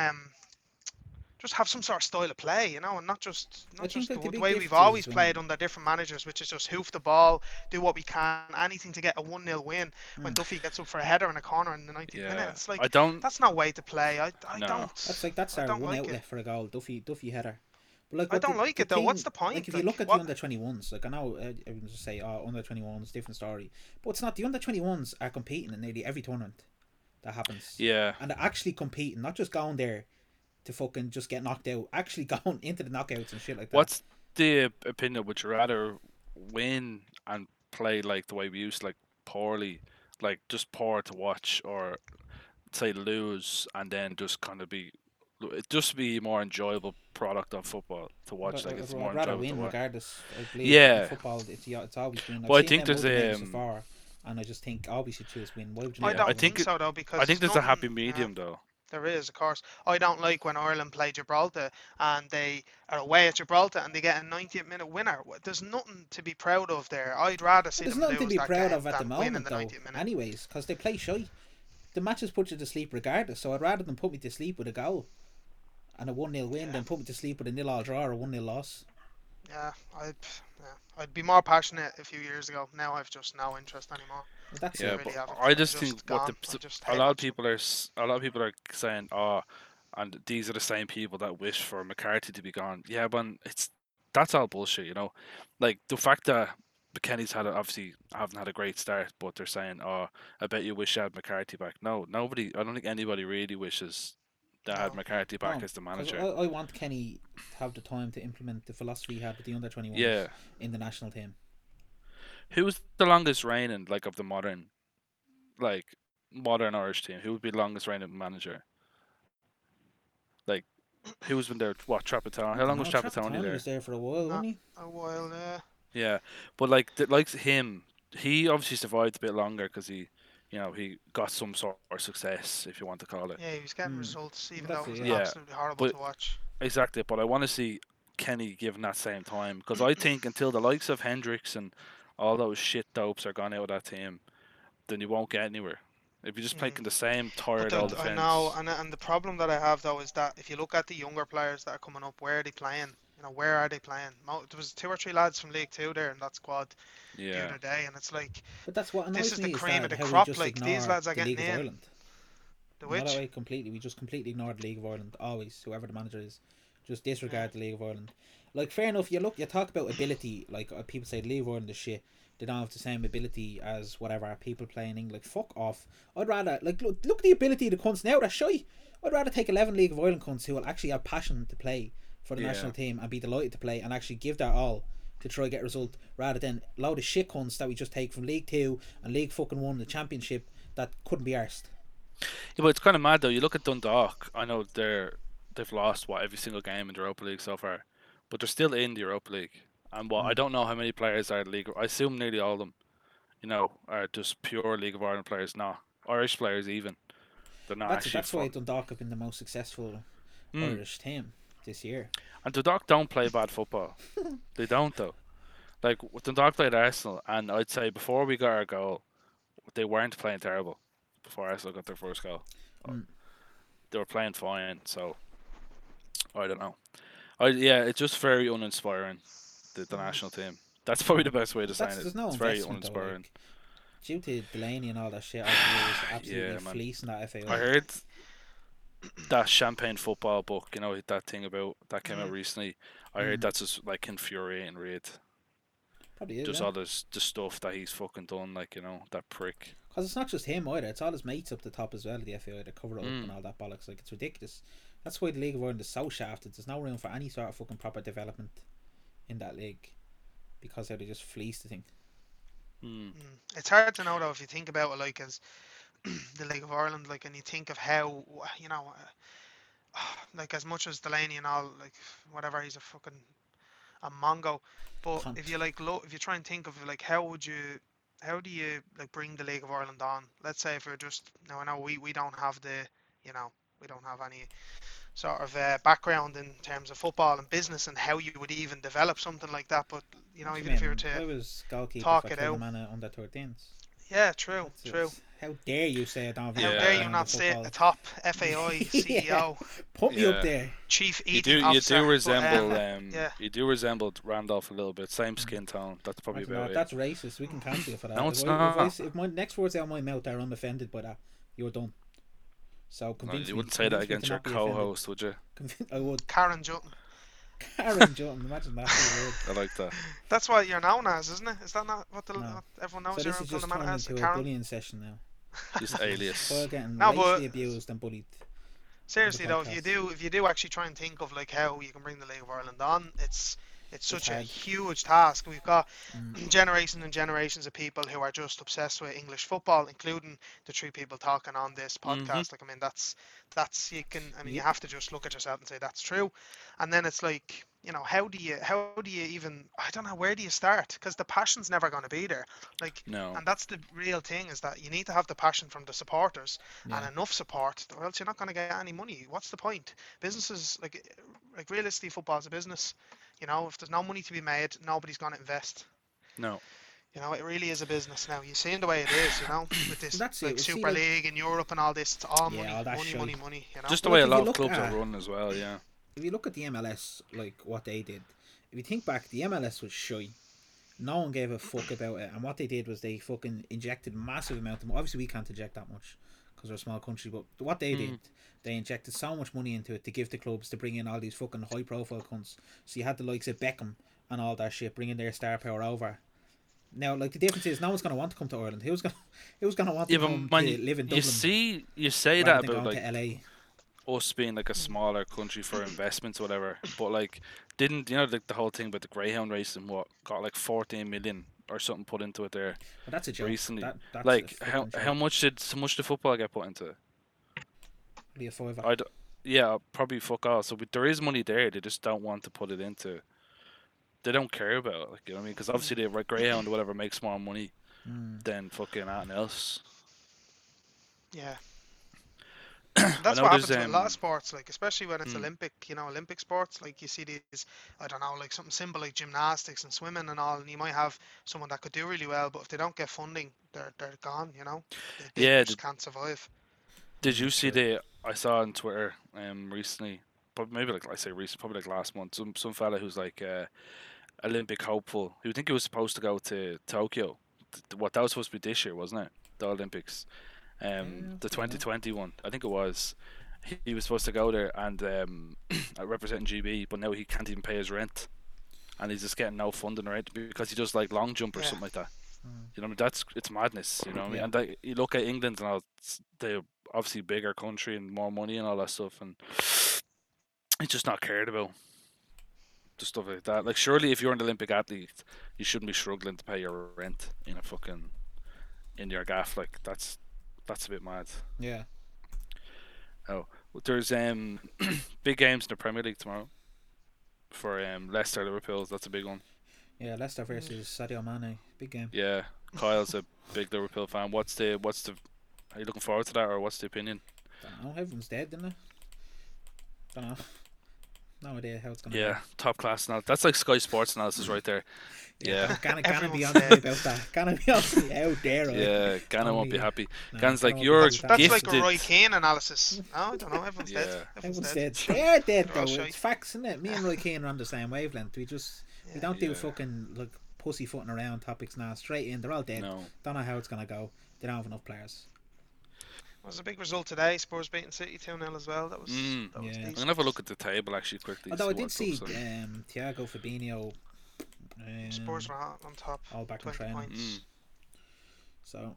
have some sort of style of play, you know, and not just the way we've always played under different managers, which is just hoof the ball, do what we can, anything to get a 1-0 win when Duffy gets up for a header in a corner in the 90th minute. It's like, that's no way to play. I don't. That's like, that's our one outlet for a goal, Duffy header. But like, I don't like it though. What's the point? Like, if you look at the under-21s, like, I know everyone's just say, oh, under-21s, different story, but it's not. The under-21s are competing in nearly every tournament that happens. Yeah. And they're actually competing, not just going there to fucking just get knocked out, actually going into the knockouts and shit like that. What's the opinion? Would you rather win and play like the way we used, like poorly, like just poor to watch, or say lose and then just kind of be, just be a more enjoyable product of football to watch? Like, it's more enjoyable win to watch. Regardless, I believe in football, it's always been. Well, I think there's so and I just think obviously choose win. Why would you? I think so though, because I think there's a happy medium though. There is, of course. I don't like when Ireland play Gibraltar and they are away at Gibraltar and they get a 90th minute winner. There's nothing to be proud of there. I'd rather see them lose that game than win in the 90th minute. Anyways, because they play shy. The matches put you to sleep regardless, so I'd rather them put me to sleep with a goal and a 1-0 win than put me to sleep with a 0-0 draw or a 1-0 loss. Yeah, I'd be more passionate a few years ago. Now I've just no interest anymore. That's really I just think a lot of people are saying, oh, and these are the same people that wish for McCarthy to be gone. Yeah, but that's all bullshit, you know. Like, the fact that McKenny's haven't had a great start, but they're saying, oh, I bet you wish you had McCarthy back. No, nobody. I don't think anybody really wishes that had McCarthy back as the manager. I want Kenny to have the time to implement the philosophy he had with the under-21s in the national team. Who was the longest reigning, like, of the modern Irish team? Who would be the longest reigning manager? Like, who's been there? What, Trapattoni? How long was Trapattoni there? He was there for a while, wasn't he? A while there. Yeah, but like him, he obviously survived a bit longer because he, you know, he got some sort of success, if you want to call it. Yeah, he was getting results, even though it was absolutely horrible to watch. Exactly, but I want to see Kenny given that same time, because I think until the likes of Hendricks and all those shit dopes are gone out of that team, then you won't get anywhere. If you're just playing the same tired old defense. I know, and the problem that I have though is that if you look at the younger players that are coming up, where are they playing? You know, where are they playing? There was 2 or 3 lads from League 2 there in that squad the other day, and it's like, but that's what this is the cream of the crop. Like, these lads are getting in. We just completely ignored the League of Ireland always. Whoever the manager is, just disregard the League of Ireland. Like, fair enough. You talk about ability. Like, people say League of Ireland is shit. They don't have the same ability as whatever people play in England. Like, fuck off. I'd rather look at the ability of the cunts now. They're shy. I'd rather take 11 League of Ireland cunts who will actually have passion to play for the national team and be delighted to play and actually give their all to try to get a result, rather than a load of shit cunts that we just take from League 2 and League fucking 1 in the Championship that couldn't be arsed. Yeah, but it's kind of mad though. You look at Dundalk. I know they've lost every single game in the Europa League so far, but they're still in the Europa League. And I don't know how many players are in the league. I assume nearly all of them. you know, are just pure League of Ireland players, not Irish players even. They're not that's why Dundalk have been the most successful Irish team this year. And Dundalk don't play bad football. They don't, though. Like, Dundalk played Arsenal, and I'd say before we got our goal, they weren't playing terrible before Arsenal got their first goal. They were playing fine, so I don't know. Yeah, it's just very uninspiring, the national team. That's probably the best way to sign it. No, it's very uninspiring. Though, like, due to Delaney and all that shit, I was absolutely fleecing that FAI. I heard that Champagne Football book, you know, that thing about that came out recently. I heard that's just like infuriating read. Probably is, just all this the stuff that he's fucking done, like, you know, that prick. Because it's not just him either, it's all his mates up the top as well, the FAI, the cover up and all that bollocks. Like, it's ridiculous. That's why the League of Ireland is so shafted. There's no room for any sort of fucking proper development in that league because they just fleece the thing. It's hard to know, though, if you think about it, like, as the League of Ireland, like, and you think of how, you know, like, as much as Delaney and all, like, whatever, he's a fucking a mongo, but if you like look, if you try and think of like how do you like bring the League of Ireland on, let's say if you're just now, I know we don't have the, you know, we don't have any sort of background in terms of football and business and how you would even develop something like that, but you know, even if you were to talk it out under 13s. Yeah, true. How dare you say it? How dare you not say it? The top FAI CEO. Put me up there. Chief eating officer. You do resemble. But, you do resemble Randolph a little bit. Same skin tone. That's probably about it. That's racist. We can cancel you for that. No, it's not. If my next words out of my mouth are unoffended by that, you're done. So convince you wouldn't say that against your co-host, would you? I would. Karen Jutton, imagine that. I like that. That's what you're known as, isn't it? Is that not what what everyone knows? So this is just turning into a bullying session now. Just alias. We're getting racially abused and bullied. Seriously though, if you do actually try and think of like how you can bring the League of Ireland on, it's such a huge task. We've got generations and generations of people who are just obsessed with English football, including the three people talking on this podcast. Like, I mean, that's you have to just look at yourself and say that's true. And then it's like, you know, how do you even, I don't know, where do you start? Because the passion's never going to be there. Like, no. And that's the real thing, is that you need to have the passion from the supporters and enough support, or else you're not going to get any money. What's the point? Businesses, like realistically, football's a business. You know, if there's no money to be made, nobody's going to invest. No. You know, it really is a business now. You're seeing the way it is, you know, with this Super League in Europe and all this. It's all money, you know. Just the way a lot of clubs are run as well, yeah. If you look at the MLS, like what they did, if you think back, the MLS was shy. No one gave a fuck about it. And what they did was they fucking injected massive amount of money. Obviously, we can't inject that much because we're a small country. But what they did, they injected so much money into it to give to clubs, to bring in all these fucking high-profile cunts. So you had the likes of Beckham and all that shit bringing their star power over. Now, like, the difference is no one's going to want to come to Ireland. Who's going to want to come to live in Dublin? You say that about, like, to LA. Us being like a smaller country for investments or whatever, but like, didn't you know, like the whole thing about the Greyhound race and what got like 14 million or something put into it there? Well, that's a joke. Recently, that's like how much did football get put into it? Be a fiver. Yeah, probably fuck all. So there is money there. They just don't want to put it into. They don't care about it, like, you know what I mean? Because obviously the Greyhound or whatever makes more money than fucking anything else. Yeah. That's what happens in a lot of sports, like, especially when it's Olympic sports, like you see these, I don't know, like something simple like gymnastics and swimming and all, and you might have someone that could do really well, but if they don't get funding, they're gone, you know, they just can't survive. Did you see I saw on Twitter recently, but maybe like I say recently, probably like last month, some fella who's like Olympic hopeful, who think he was supposed to go to Tokyo, what that was supposed to be this year, wasn't it, the Olympics? The 2020 one, I think it was. He was supposed to go there and representing GB, but now he can't even pay his rent, and he's just getting no funding or anything because he does like long jump or something like that. You know, I mean, it's madness. You know, what I mean, and like, you look at England and all, they're obviously bigger country and more money and all that stuff, and it's just not cared about. Just stuff like that. Like, surely if you're an Olympic athlete, you shouldn't be struggling to pay your rent in your gaff. Like, that's a bit mad. Yeah. Oh, there's big games in the Premier League tomorrow for Leicester, Liverpool. That's a big one. Yeah, Leicester versus Sadio Mane. Big game. Yeah, Kyle's a big Liverpool fan. What's the? Are you looking forward to that, or what's the opinion? Don't know. Everyone's dead, didn't they? Don't know. No idea how it's gonna. Yeah, go. Top class analysis. That's like Sky Sports analysis right there. Yeah. Ganna be on there about that. Ganna be obviously out there. Yeah, Ganna won't be happy. No, Ganna's like, you're gifted. That's like a Roy Keane analysis. No, I don't know. Everyone's dead. Everyone's dead. They're dead though. It's facts, isn't it? Me and Roy Keane are on the same wavelength. We don't do fucking like pussyfooting around topics now. Straight in, they're all dead. No. Don't know how it's gonna go. They don't have enough players. Well, was a big result today. Spurs beating City 2-0 as well. That was I'm gonna have a look at the table actually quickly. Although I did see Thiago, Fabinho. Spurs were hot on top. All back in training. So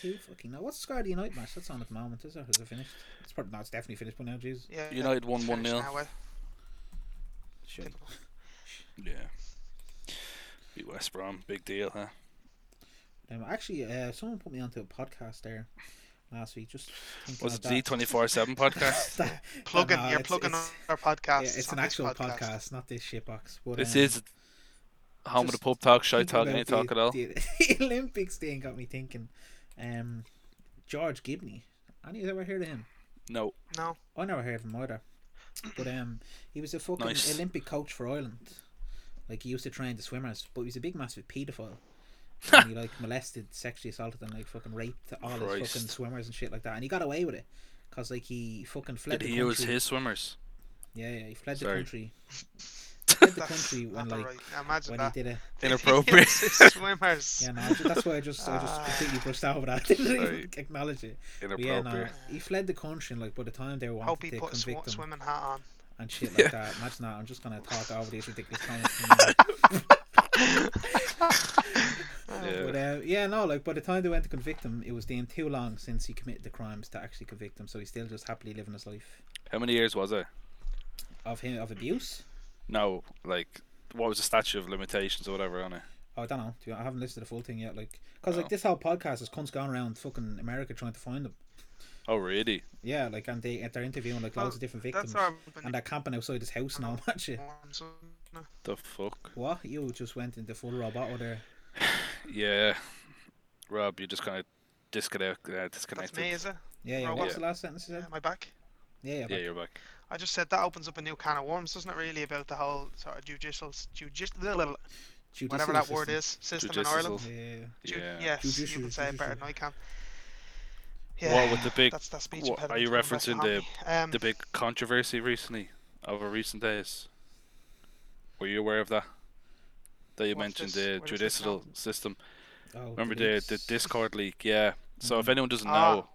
who fucking knows? What's the score of the United match? That's on at the moment, is it? Has it finished? It's definitely finished by now. Jesus. Yeah. United won 1-0. Yeah. Beat West Brom, big deal, huh? Actually, someone put me onto a podcast there last week. Just was it the D247 podcast? You're plugging our podcast. Yeah, it's an actual podcast, not this shitbox. This is home of the pub talk, shy talk, any talk at all. The Olympics thing got me thinking. George Gibney. Any ever heard of him? No. I never heard of him either. But he was a fucking Olympic coach for Ireland. Like, he used to train the swimmers, but he was a big, massive paedophile. And he like molested, sexually assaulted, and like fucking raped all his fucking swimmers and shit like that. And he got away with it because like he fucking fled. Did he use his swimmers? Yeah, he fled the country. Fled the country when like he did it. Inappropriate swimmers. Yeah, no, that's why I just completely brushed over that. I didn't even acknowledge it. Inappropriate. Yeah, no, he fled the country. And, like by the time they were wanting to convict him, swimming hat on and shit like that. Imagine that. I'm just gonna talk over these ridiculous comments. But by the time they went to convict him, it was deemed too long since he committed the crimes to actually convict him, so he's still just happily living his life. How many years was it? Of abuse? No, like what was the statute of limitations or whatever on it? Oh, I don't know. I haven't listened to the full thing yet, like because like this whole podcast is cunts going around fucking America trying to find him. Oh really? Yeah, like and they're interviewing like loads of different victims, and they're camping outside his house and all that shit. The fuck? What? You just went into full roboto there. Yeah, Rob, you just kind of disconnected. That's me, is it? Yeah. Rob, what's the last sentence you said? Am I back? Yeah, you're back. I just said that opens up a new can of worms, doesn't it? Really, about the whole sort of judicial whatever that word is, system judicial. In Ireland. Yeah. Yes, judicial, you can say it better than I can. Yeah. What with the big? That's that speech. What, are you referencing the big controversy recently over recent days? Were you aware of that? That you mentioned the judicial system. Remember the Discord leak? Yeah. So if anyone doesn't know,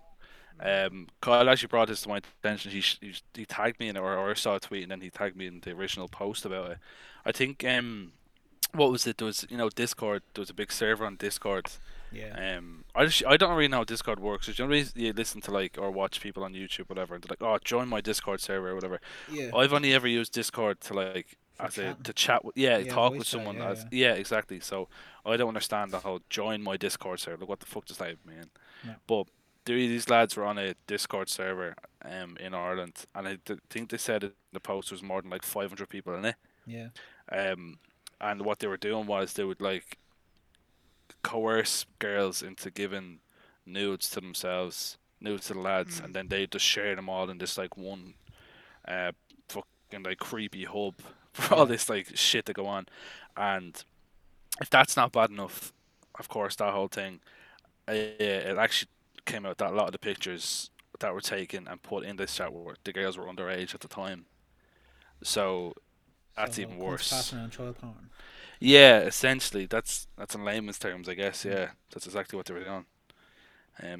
Kyle actually brought this to my attention. He tagged me in it, or I saw a tweet and then he tagged me in the original post about it. I think what was it? There was Discord. There was a big server on Discord. Yeah. I don't really know how Discord works. There's generally you listen to like or watch people on YouTube, whatever. And they're like, join my Discord server or whatever. Yeah. I've only ever used Discord to like. To chat with, talk with someone. Yeah, exactly. So I don't understand the whole join my Discord server. Like, what the fuck does that mean? Yeah. But these lads were on a Discord server in Ireland, and I think they said in the post was more than like 500 people in it. Yeah. And what they were doing was they would like coerce girls into giving nudes to themselves, nudes to the lads, and then they just share them all in this like one fucking like creepy hub. For all this like shit to go on, and if that's not bad enough, of course that whole thing, it actually came out that a lot of the pictures that were taken and put in this chat were the girls were underage at the time, so that's even worse. Yeah, essentially that's in layman's terms, I guess. Yeah, that's exactly what they were doing.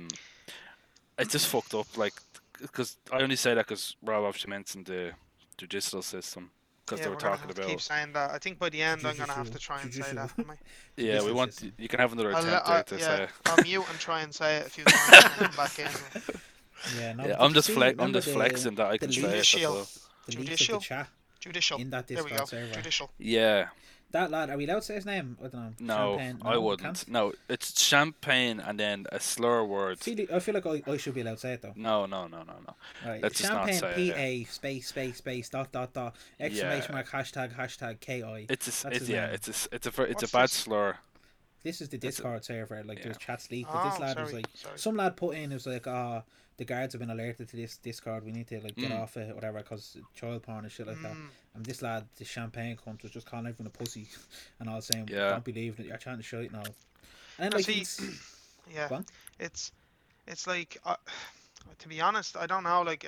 It's just fucked up, like because I only say that because Rob obviously mentioned the judicial system. Because they were talking about. Keep saying that. I think by the end I'm gonna have to try and say that. Am I? Yeah, we want. You can have another attempt to say it. I'll mute and try and say it a few times and come back in. Yeah, no, I'm just flexing that I can say it. Judicial. In that Discord server. Judicial. Yeah. That lad, are we allowed to say his name? I don't know. No, I wouldn't. No, it's champagne and then a slur word. I feel like I should be allowed to say it though. No. Right. Let's champagne, just not say it. PA space ... exclamation mark ###KI. It's a bad slur. This is the Discord server, like there's chats leaked. But this lad was like, some lad put in, it was like, oh, the guards have been alerted to this Discord, we need to like get off it, whatever, because child porn and shit like that. And this lad, the champagne cunt, was just calling everyone a pussy and all saying, I can't believe that you're trying to shite now. And then, like, it's like, to be honest, I don't know, like,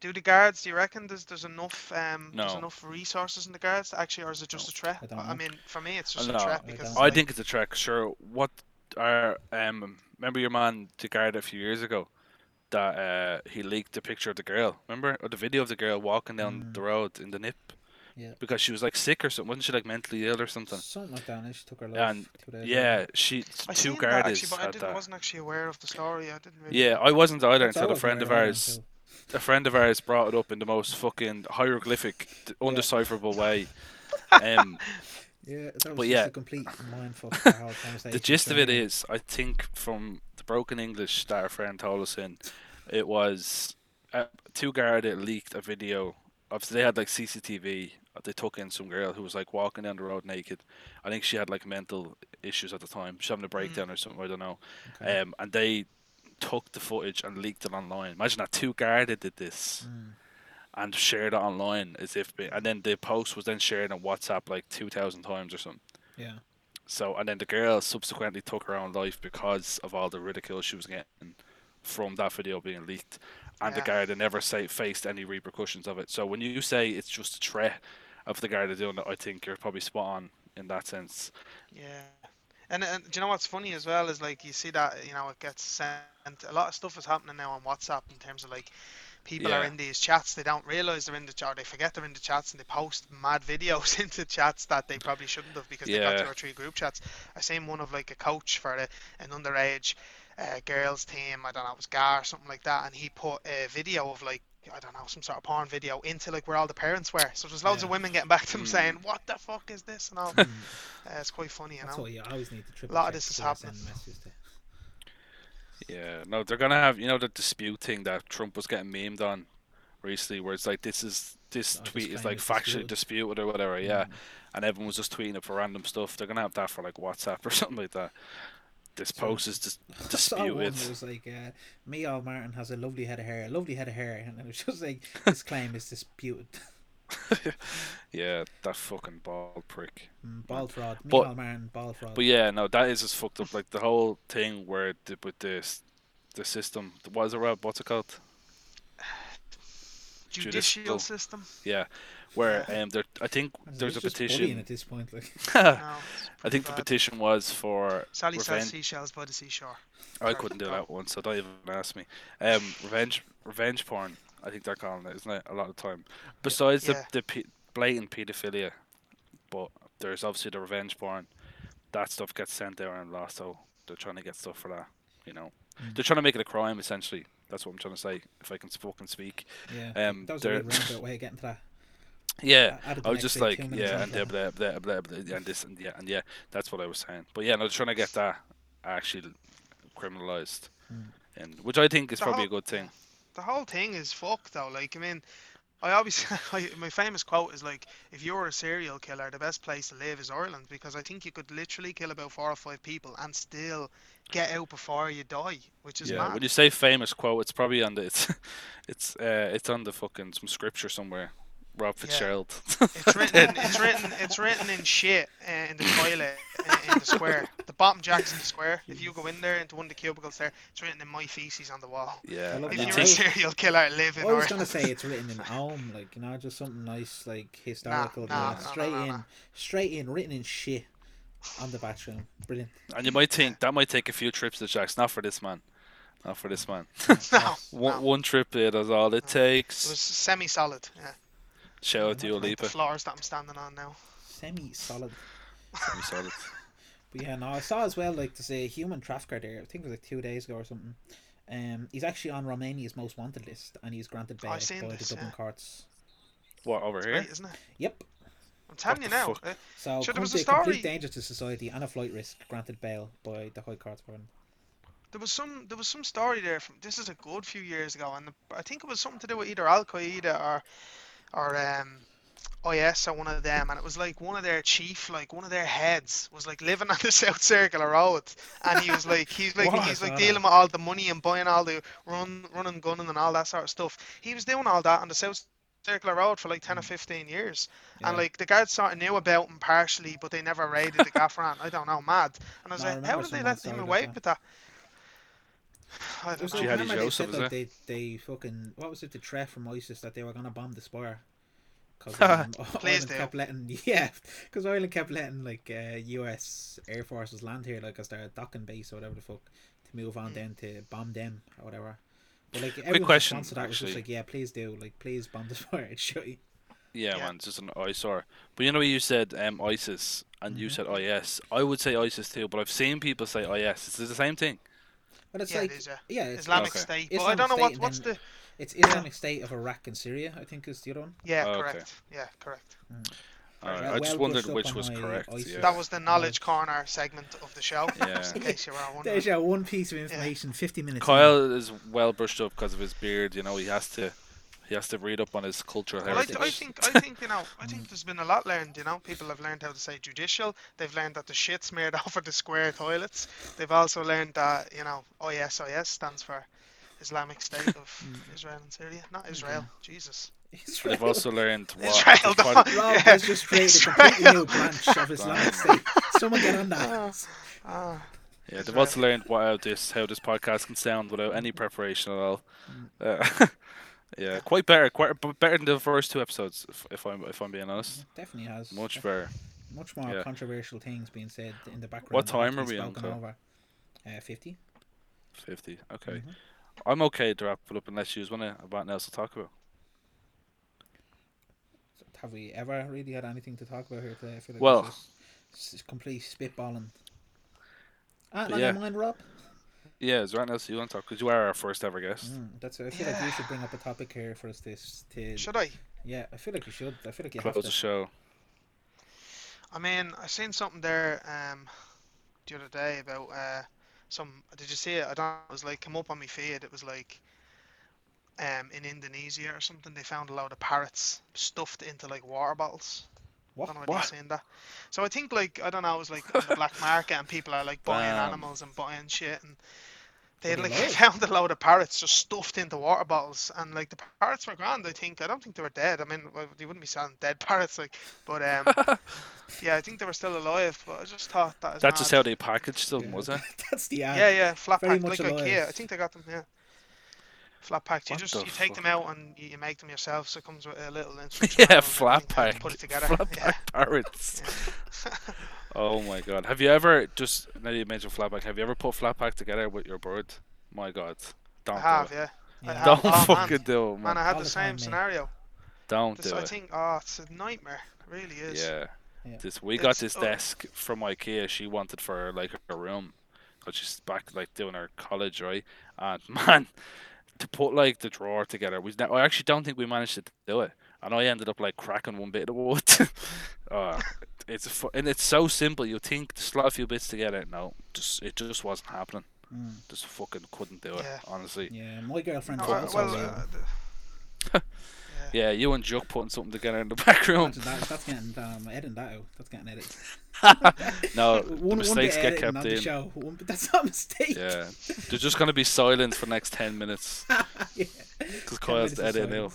do the guards, do you reckon there's enough there's enough resources in the guards actually, or is it just a threat? I mean, for me it's just a threat because I think it's a threat, sure. What are remember your man the guard a few years ago that he leaked the picture of the girl, remember? Or the video of the girl walking down the road in the nip. Yeah. Because she was like sick or something, wasn't she like mentally ill or something? Something like that, and she took her life. And 2 days she two guards. I wasn't actually aware of the story. I didn't really I wasn't either until a friend of ours brought it up in the most fucking hieroglyphic, undecipherable way. It's a complete mindfuck for how conversation. The gist of it is, I think, from the broken English that our friend told us in, it was two guard that leaked a video. Obviously, they had like CCTV. They took in some girl who was like walking down the road naked. I think she had like mental issues at the time. She was having a breakdown or something. I don't know. Okay. And they took the footage and leaked it online. Imagine that, two Garda did this and shared it online as if, and then the post was then shared on WhatsApp like 2,000 times or something. Yeah. So, and then the girl subsequently took her own life because of all the ridicule she was getting from that video being leaked, and the Garda never faced any repercussions of it. So when you say it's just a threat of the Garda doing it, I think you're probably spot on in that sense. Yeah. And do you know what's funny as well is, like, you see that, you know, it gets sent. A lot of stuff is happening now on WhatsApp in terms of, like, people are in these chats. They don't realise they're in the chat. They forget they're in the chats, and they post mad videos into chats that they probably shouldn't have because they got 2 or 3 group chats. I seen one of, like, a coach for an underage girls team. I don't know, it was Gar or something like that. And he put a video of, like, I don't know, some sort of porn video into, like, where all the parents were. So there's loads of women getting back to him saying, what the fuck is this? And all. It's quite funny, you know. So, I always need to triple check. A lot of this is happening. Yeah, no, they're going to have, you know, the dispute thing that Trump was getting memed on recently, where it's like, tweet is, like, factually disputed or whatever, and everyone was just tweeting it for random stuff. They're going to have that for, like, WhatsApp or something like that. This post is just disputed. It was like, Micheál Martin has a lovely head of hair, and it was just like, this claim is disputed. Yeah, that fucking bald prick. Bald fraud. Micheál Martin, bald fraud. But yeah, no, that is just fucked up. Like the whole thing where with this, the system, what's it called? Judicial system. Yeah. Where I think there's a petition at this point. Like. I think the petition was for Sally sells seashells by the seashore. I couldn't do that one, so don't even ask me. Revenge porn. I think they're calling it, isn't it? A lot of the time. Besides the blatant paedophilia, but there's obviously the revenge porn. That stuff gets sent out and lost, so they're trying to get stuff for that. You know, they're trying to make it a crime essentially. That's what I'm trying to say. If I can fucking speak. Yeah. That was a really roundabout way of getting to that. Yeah, I was just like, that's what I was saying. But yeah, no, trying to get that actually criminalised, and which I think is probably a good thing. The whole thing is fucked though. Like, I mean, I obviously my famous quote is like, if you're a serial killer, the best place to live is Ireland, because I think you could literally kill about 4 or 5 people and still get out before you die, which is mad. When you say famous quote, it's probably on the it's on the fucking some scripture somewhere. Rob Fitzgerald. Yeah. It's written in shit in the toilet in the square, the bottom jacks in the square. If you go in there into one of the cubicles there, it's written in my feces on the wall. Yeah. If you're a serial killer, live in. I was gonna say it's written in Elm, like, you know, just something nice, like historical. Straight in, written in shit on the bathroom. Brilliant. And you might think that might take a few trips to Jack's. Not for this man. One trip there, that's all it takes. It was semi-solid. Yeah. Shout out to Dua Lipa. The floors that I'm standing on now. Semi-solid. But yeah, no, I saw as well, like, there's a human trafficker there. I think it was like 2 days ago or something. He's actually on Romania's most wanted list, and he's granted bail by the Dublin courts. What, over here? Great, isn't it? Yep. I'm telling you now. So there was a story. Complete danger to society and a flight risk, granted bail by the High Courts. There was some story there. This is a good few years ago, and I think it was something to do with either Al Qaeda or oh yeah, so one of them, and it was like one of their chief, like one of their heads was like living on the South Circular Road, and he was like, he's like dealing with all the money and buying all the running, gunning and all that sort of stuff. He was doing all that on the South Circular Road for like 10 or 15 years, and like the guards sort of knew about him partially, but they never raided the Gaffran. I don't know, mad. And I was like, how did they let him away with that? I don't know. Jihadi Joseph, like, they fucking, what was it, the threat from ISIS that they were going to bomb the Spire? Because Ireland kept letting like US Air Forces land here, like as their docking base or whatever the fuck, to move on then to bomb them or whatever. But like every response to that was just like, yeah, please do, like please bomb the Spire, it's shitty. Yeah, man, it's just an eyesore. But you know, you said ISIS and you said IS. I would say ISIS too, but I've seen people say IS. It's the same thing. But it's it's Islamic State. But Islamic I don't know what's the. It's Islamic State of Iraq and Syria, I think, is the other one. Yeah, correct. Yeah, correct. I just wondered which was correct. Yeah. That was the knowledge corner segment of the show. Yeah. Just in case you were wondering. There's your one piece of information. 50 minutes. Kyle is well brushed up because of his beard. You know, he has to read up on his cultural heritage. Well, I think you know, I think there's been a lot learned. You know, people have learned how to say judicial. They've learned that the shit smeared off of the square toilets. They've also learned that, you know, IS stands for Islamic State of Israel and Syria, not Israel. Jesus. Israel. They've also learned what. Israel. Rob has just created a completely new branch of Islamic State. Someone get on that. Yeah, they've also learned how this podcast can sound without any preparation at all. Yeah, quite better than the first two episodes. If I'm being honest, it definitely has much better, much more controversial things being said in the background. What time are we on? 50. Okay, I'm okay to wrap it up unless you want anything else to talk about. Have we ever really had anything to talk about here today? I feel like it's complete spitballing. I don't mind, Rob. Yeah, is there anything else you want to talk? Because you are our first ever guest. That's it. I feel like you should bring up a topic here for us. Should I? Yeah, I feel like you should. I feel like you have to. Close the show. I mean, I seen something there the other day about some. Did you see it? I don't know. It was like, come up on my feed. It was like in Indonesia or something, they found a load of parrots stuffed into like water bottles. What? I don't know what? Saying that. So I think, like, I don't know, it was like on the black market and people are like buying animals and buying shit, and they had, like, found a load of parrots just stuffed into water bottles, and like the parrots were grand. I think, I don't think they were dead. I mean, they wouldn't be selling dead parrots, like, but yeah, I think they were still alive. But I just thought that. That's just how they packaged them, was it? That's the ad. Yeah, flat packed like IKEA. I think they got them. Yeah. Flat packed. You take them out and you make them yourself. So it comes with a little instruction. Yeah, flat packed. Put it together. Flat packed parrots. Oh my god! Have you ever now you mentioned flat pack? Have you ever put flat pack together with your bird? My god! Don't do it. Yeah. Don't fucking do it, man. I had the same scenario. Don't do it. I think it's a nightmare. It really is. Yeah. We got this desk from IKEA. She wanted for like her room, because she's back like doing her college, right? And man, to put like the drawer together, I actually don't think we managed to do it, and I ended up like cracking one bit of wood. And it's so simple. You think to slot a few bits together, it just wasn't happening. Just fucking couldn't do it, honestly. Yeah, my girlfriend. Yeah, you and Juck putting something together in the back room. That's getting edited out. That's getting edited. No, the mistakes get kept in. Show. But that's not a mistake. Yeah, there's just gonna be silence for the next 10 minutes. Because Kyle's editing out.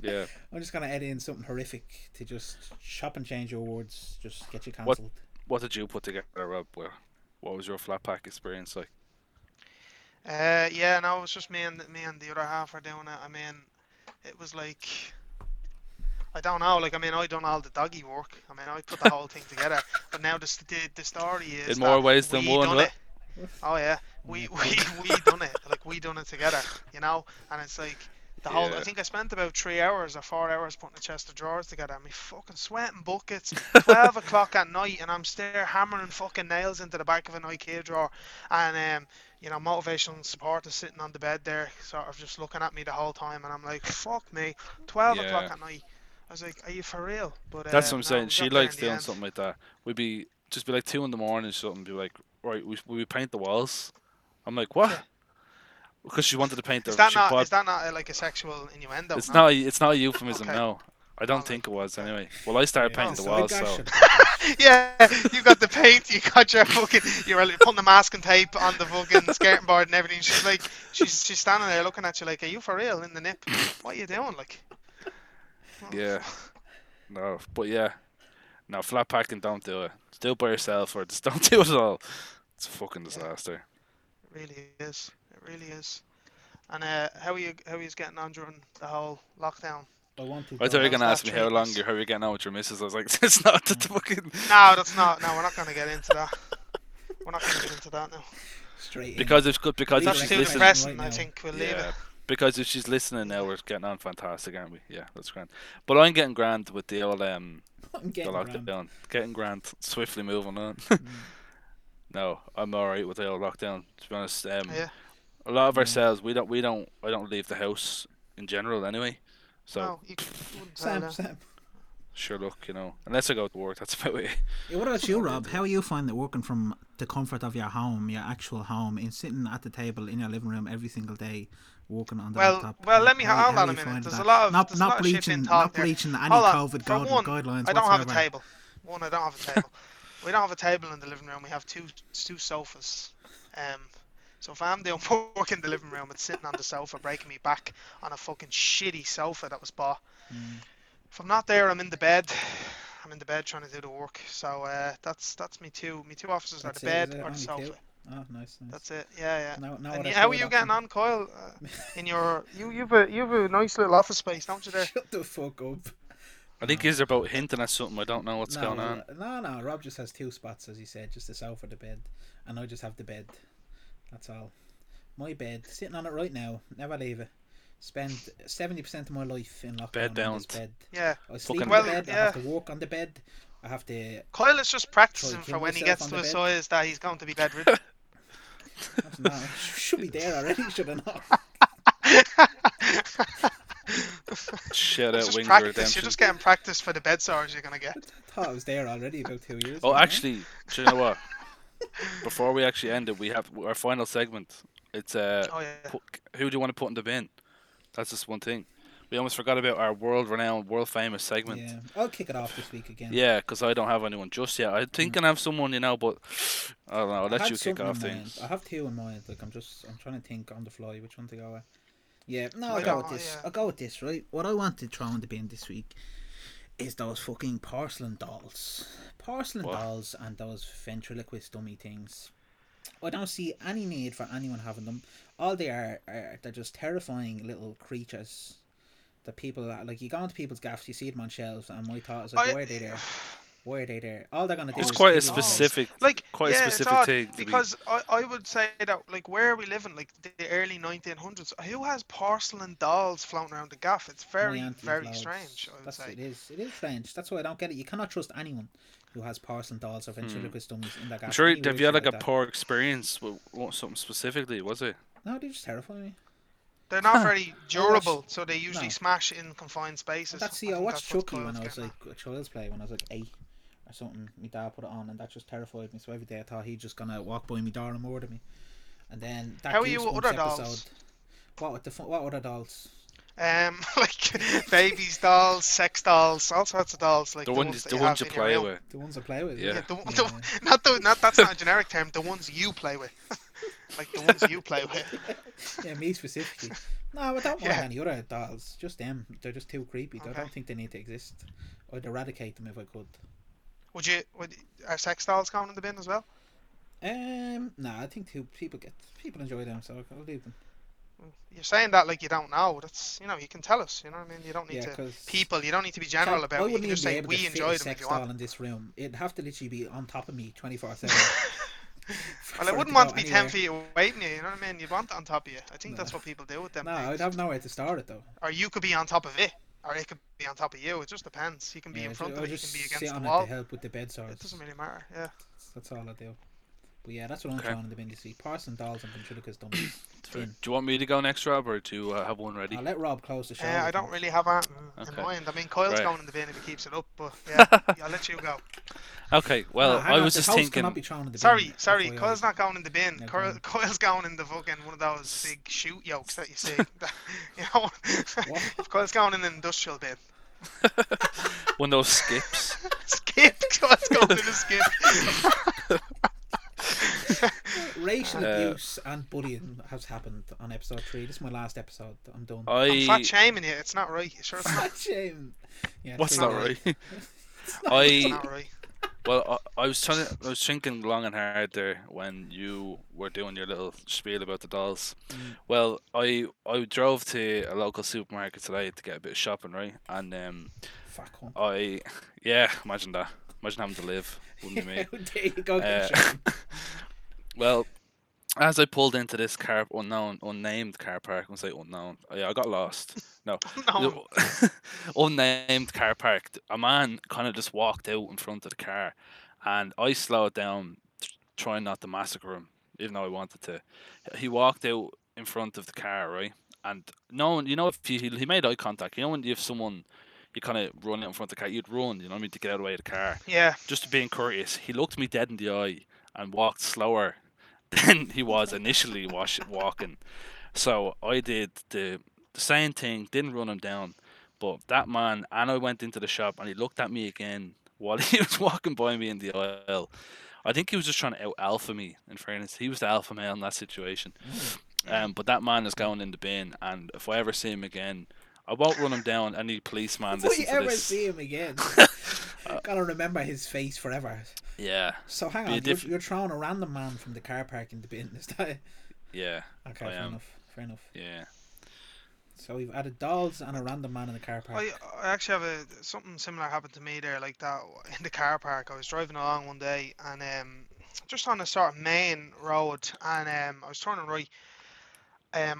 Yeah. I'm just gonna edit in something horrific to just chop and change your words. Just get you cancelled. What did you put together, Rob? What was your flat pack experience like? It was just me and the other half are doing it. I mean, it was like, I don't know, like, I mean, I done all the doggy work. I mean, I put the whole thing together. But now the story is, in more ways than one, right? Oh yeah, we done it. Like, we done it together, you know. And it's like the whole. I think I spent about 3 hours or 4 hours putting a chest of drawers together. I mean, fucking sweating buckets. 12 o'clock at night, and I'm still hammering fucking nails into the back of an IKEA drawer. And you know, motivational support is sitting on the bed there, sort of just looking at me the whole time, and I'm like, fuck me, 12 o'clock at night. I was like, are you for real? But that's what I'm saying. She likes doing something like that. We'd be like 2 in the morning or something, be like, right, we paint the walls. I'm like, what? Yeah. Because she wanted to paint the. Is that not like a sexual innuendo? It's not a euphemism, no. I don't think it was, anyway. Well, I started painting the walls, so... Yeah, you got the paint, you got your fucking... You were putting the masking tape on the fucking skirting board and everything. She's like... She's standing there looking at you like, are you for real in the nip? What are you doing, like? Oh. Yeah. No, but yeah. No, flat packing, don't do it. Do it by yourself or just don't do it at all. It's a fucking disaster. It really is. It really is. And how are you getting on during the whole lockdown? I thought you were going to ask me how you're getting on with your missus. I was like, it's not the fucking... No, that's not. No, we're not going to get into that. We're not going to get into that now. Straight in. Because if she's listening... That's too depressing, I think. We'll leave it. Because if she's listening now, we're getting on fantastic, aren't we? Yeah, that's grand. But I'm getting grand with the old... I'm getting lockdown. Grand. Getting grand. Swiftly moving on. No, I'm alright with the old lockdown, to be honest. A lot of ourselves, I don't leave the house in general anyway. So, no, Sam. Sure, look, you know, unless I go to work, that's about it. Yeah, what about you, Rob? How you find it working from the comfort of your home, your actual home, in sitting at the table in your living room every single day, working on the laptop? Well, let me hold on a minute. There's a lot of not breaching any COVID guidelines. I don't have a table. I don't have a table. We don't have a table in the living room. We have two sofas. So if I'm doing work in the living room, it's sitting on the sofa, breaking me back on a fucking shitty sofa that was bought. Mm. If I'm not there, I'm in the bed. I'm in the bed trying to do the work. So that's me too. Me two offices are the bed or the sofa. Cute. Oh, nice. That's it. Yeah. No, and how are you getting on, Kyle? In your you've a nice little office space, don't you? There. Shut the fuck up. I think he's about hinting at something. I don't know what's going on. No. Rob just has two spots, as he said, just the sofa, the bed, and I just have the bed. That's all. My bed, sitting on it right now, never leave it. Spend 70% of my life in lockdown on this bed. Yeah. I sleep on the bed, I have to walk on the bed, I have to... Kyle is just practicing for when he gets to a size that he's going to be bedridden. I should be there already, should I not? Shout out Wings of Redemption. You're just getting practice for the bed size you're going to get. I thought I was there already about 2 years ago. Oh, actually, do you know what? Before we actually end it, we have our final segment. It's who do you want to put in the bin? That's just one thing. We almost forgot about our world-renowned, world-famous segment. Yeah, I'll kick it off this week again. Yeah, because I don't have anyone just yet. I think I have someone, you know, but I don't know. I'll let you kick off things. I have two in mind. Like I'm trying to think on the fly which one to go with. Yeah, no, I'll go with this. Yeah. I'll go with this, right? What I want to throw in the bin this week is those fucking porcelain dolls. Dolls and those ventriloquist dummy things. I don't see any need for anyone having them. All they are they're just terrifying little creatures. The people that, like, you go into people's gaffes, you see them on shelves, and my thought is, like, why are they there? Why are they there? All they're gonna do is quite a specific, like, quite a specific thing. Because I would say that, like, where are we living? Like the early 1900s. Who has porcelain dolls floating around the gaff? It's very strange. I would say. It is strange. That's why I don't get it. You cannot trust anyone who has porcelain dolls or ventriloquist dummies in their gaff. I'm sure have you had like a poor experience with something specifically? Was it? No, they just terrify me. They're not very durable, so they usually smash in confined spaces. I watched Chucky when I was like a child's play when I was like 8. Or something. My dad put it on, and that just terrified me. So every day I thought he'd just gonna walk by me door and murder me. And then that how are you with other dolls? What other dolls? Like babies dolls, sex dolls, all sorts of dolls. Like the ones you play with. The ones I play with. Yeah. That's not a generic term. The ones you play with. Like the ones you play with. Yeah, me specifically. No, I don't want any other dolls. Just them. They're just too creepy. Okay. I don't think they need to exist. I'd eradicate them if I could. Would are sex dolls going in the bin as well? I think people enjoy them, so I'll leave them. You're saying that like you don't know. That's you can tell us. You know what I mean? You don't need to you don't need to be general about it. You can just say we enjoy them if you want. In this room, it'd have to literally be on top of me 24/7. Well, I wouldn't want to be 10 feet away from you. You know what I mean? You'd want it on top of you. I think that's what people do with them. No, I'd have nowhere to start it though. Or you could be on top of it. Or it could be on top of you. It just depends. You can be in front of it. You can be against the wall. To help with the bed size. It doesn't really matter. Yeah. That's all I do. But yeah, that's what I'm trying in the bin this week. Porcelain dolls and ventriloquist dummies. Do you want me to go next, Rob, or do you have one ready? I'll let Rob close the show. Yeah, I don't really have that in mind. I mean, Kyle's going in the bin if he keeps it up, but yeah, I'll let you go. Okay. Well, I was just thinking. Cannot be thrown in the bin. Sorry. Kyle's not going in the bin. Kyle's going in the fucking one of those big chute yokes that you see. Kyle's going in the industrial bin. One of those skips. Skips? What's going on with the skip? Racial abuse and bullying has happened on episode 3. This is my last episode. I'm done. I'm fat shaming here. It's not right. Sure it's fat shaming. Yeah, what's not right? It's not right. Well, I was thinking long and hard there when you were doing your little spiel about the dolls. Mm. Well, I drove to a local supermarket today to get a bit of shopping, right? And imagine that. Imagine having to live, wouldn't it? There you go. Well, as I pulled into this unnamed car park, I was like, unknown. Oh, yeah, I got lost. No. Unnamed car park. A man kind of just walked out in front of the car, and I slowed down, trying not to massacre him, even though I wanted to. He walked out in front of the car, right? And no one, if he made eye contact, when you have someone, you kind of run out in front of the car, you'd run, to get out of the way of the car. Yeah. Just being courteous. He looked me dead in the eye and walked slower than he was initially walking. So I did the same thing, didn't run him down, but that man, and I went into the shop and he looked at me again while he was walking by me in the aisle. I think he was just trying to out-alpha me, in fairness. He was the alpha male in that situation. But that man is going in the bin, and if I ever see him again, I won't run him down. Any policeman listens to this. If you ever see him again, I've got to remember his face forever. Yeah. So hang on, you're throwing a random man from the car park in the bin, is that it? Yeah. Okay, fair enough. Yeah. So we've added dolls and a random man in the car park. I actually have something similar happened to me there, like that in the car park. I was driving along one day and just on a sort of main road, and I was turning right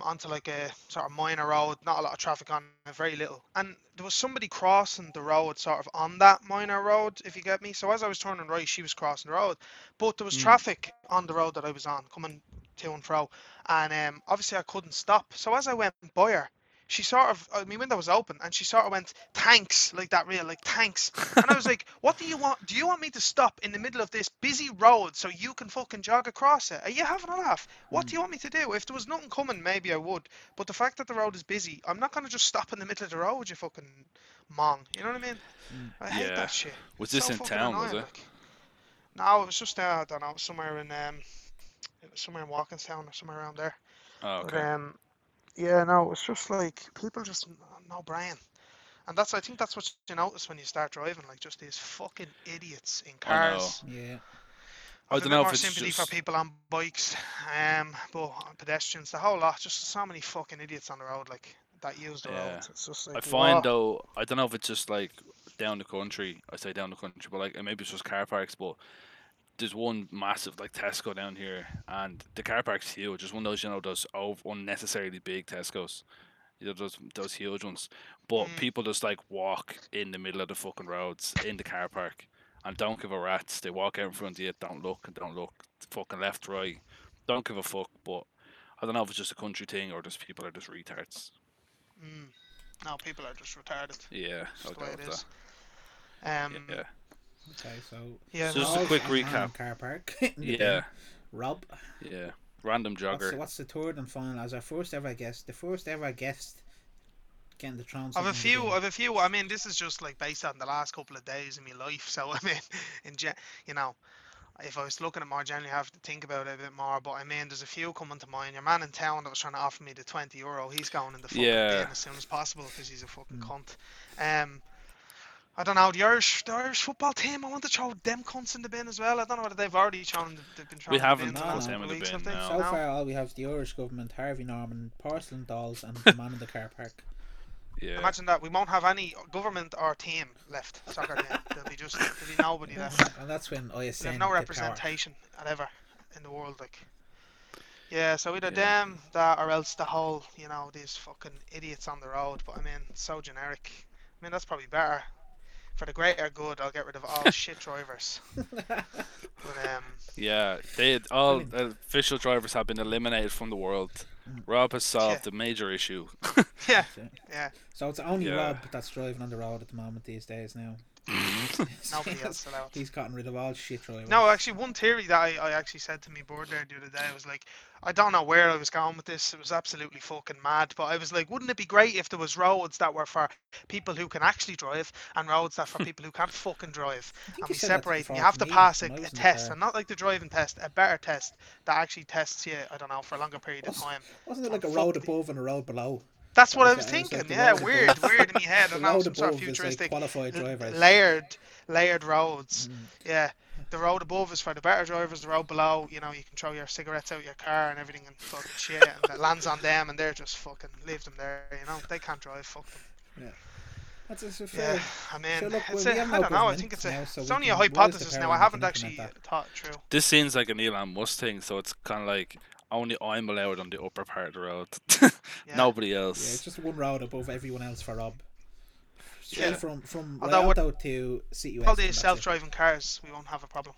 onto like a sort of minor road, not a lot of traffic on it, very little. And there was somebody crossing the road sort of on that minor road, if you get me. So as I was turning right, she was crossing the road, but there was traffic on the road that I was on coming to and fro. And obviously I couldn't stop. So as I went by her, she sort of, my window was open, and she sort of went, "Thanks," like that, real, like, "Thanks." And I was like, "What do you want? Do you want me to stop in the middle of this busy road so you can fucking jog across it? Are you having a laugh? What do you want me to do? If there was nothing coming, maybe I would. But the fact that the road is busy, I'm not going to just stop in the middle of the road, you fucking mong." You know what I mean? I hate that shit. Was this so in town, annoying, was it? Like. No, it was just, I don't know, somewhere in Walkinstown or somewhere around there. Oh, okay. But, yeah, no, it's just like people just no brain, and I think that's what you notice when you start driving, like just these fucking idiots in cars. I know. Yeah, I don't know if it's sympathy for people on bikes, but on pedestrians, the whole lot, just so many fucking idiots on the road, like that use the road. It's just like, I find though, I don't know if it's just like down the country. I say down the country, but like maybe it's just car parks, but. There's one massive like Tesco down here, and the car park's huge. It's one of those unnecessarily big Tesco's, those huge ones. But people just like walk in the middle of the fucking roads in the car park, and don't give a rat's. They walk out in front of you, don't look, fucking left, right, don't give a fuck. But I don't know if it's just a country thing or just people are just retards. No, people are just retarded. Yeah, I'll go with that. Yeah. Okay, so just a quick recap. Car park. Yeah. Rob. Yeah. Random jogger. What's the third and final? As our first ever guest, getting the trance. I've a few. I mean, this is just like based on the last couple of days in my life. So I mean, if I was looking at more generally, I have to think about it a bit more. But I mean, there's a few coming to mind. Your man in town that was trying to offer me the €20, he's going in the fucking bin as soon as possible because he's a fucking cunt. I don't know, the Irish football team, I want to throw them cunts in the bin as well. I don't know whether they've been thrown in the bin. We haven't thrown them in the bin, So far, all we have is the Irish government, Harvey Norman, porcelain dolls, and the man in the car park. Yeah. Imagine that, we won't have any government or team left, soccer team. There'll be nobody left. And that's when ISN have no representation ever in the world, like. Yeah, so either them, that, or else the whole, these fucking idiots on the road. But I mean, it's so generic. I mean, that's probably better. For the greater good, I'll get rid of all shit drivers. But, all official drivers have been eliminated from the world. Rob has solved a major issue. So it's only Rob that's driving on the road at the moment these days now. Nobody else allowed. He's gotten rid of all shit, really. No, actually, one theory that I actually said to me board there the other day, I was like, I don't know where I was going with this. It was absolutely fucking mad. But I was like, wouldn't it be great if there was roads that were for people who can actually drive and roads that for people who can't fucking drive? And we separate. You have to pass a test, and not like the driving test, a better test that actually tests you, I don't know, for a longer period of time. Wasn't it like a road above and a road below? That's what I was thinking. Yeah, weird in my head. I know, some sort of futuristic, layered roads. Yeah. The road above is for the better drivers, the road below, you know, you can throw your cigarettes out your car and everything and fucking shit, and it lands on them and they're just fucking, leave them there, you know, they can't drive, fuck them. Yeah. That's a fair. Yeah, I mean, so look, it's I don't know, I think it's it's only a hypothesis now, I haven't actually thought it through. This seems like an Elon Musk thing, so it's kind of like, only I'm allowed on the upper part of the road. Yeah. Nobody else. Yeah, it's just one road above everyone else for Rob. Yeah. From Waldo to CUS. Probably self-driving cars, we won't have a problem.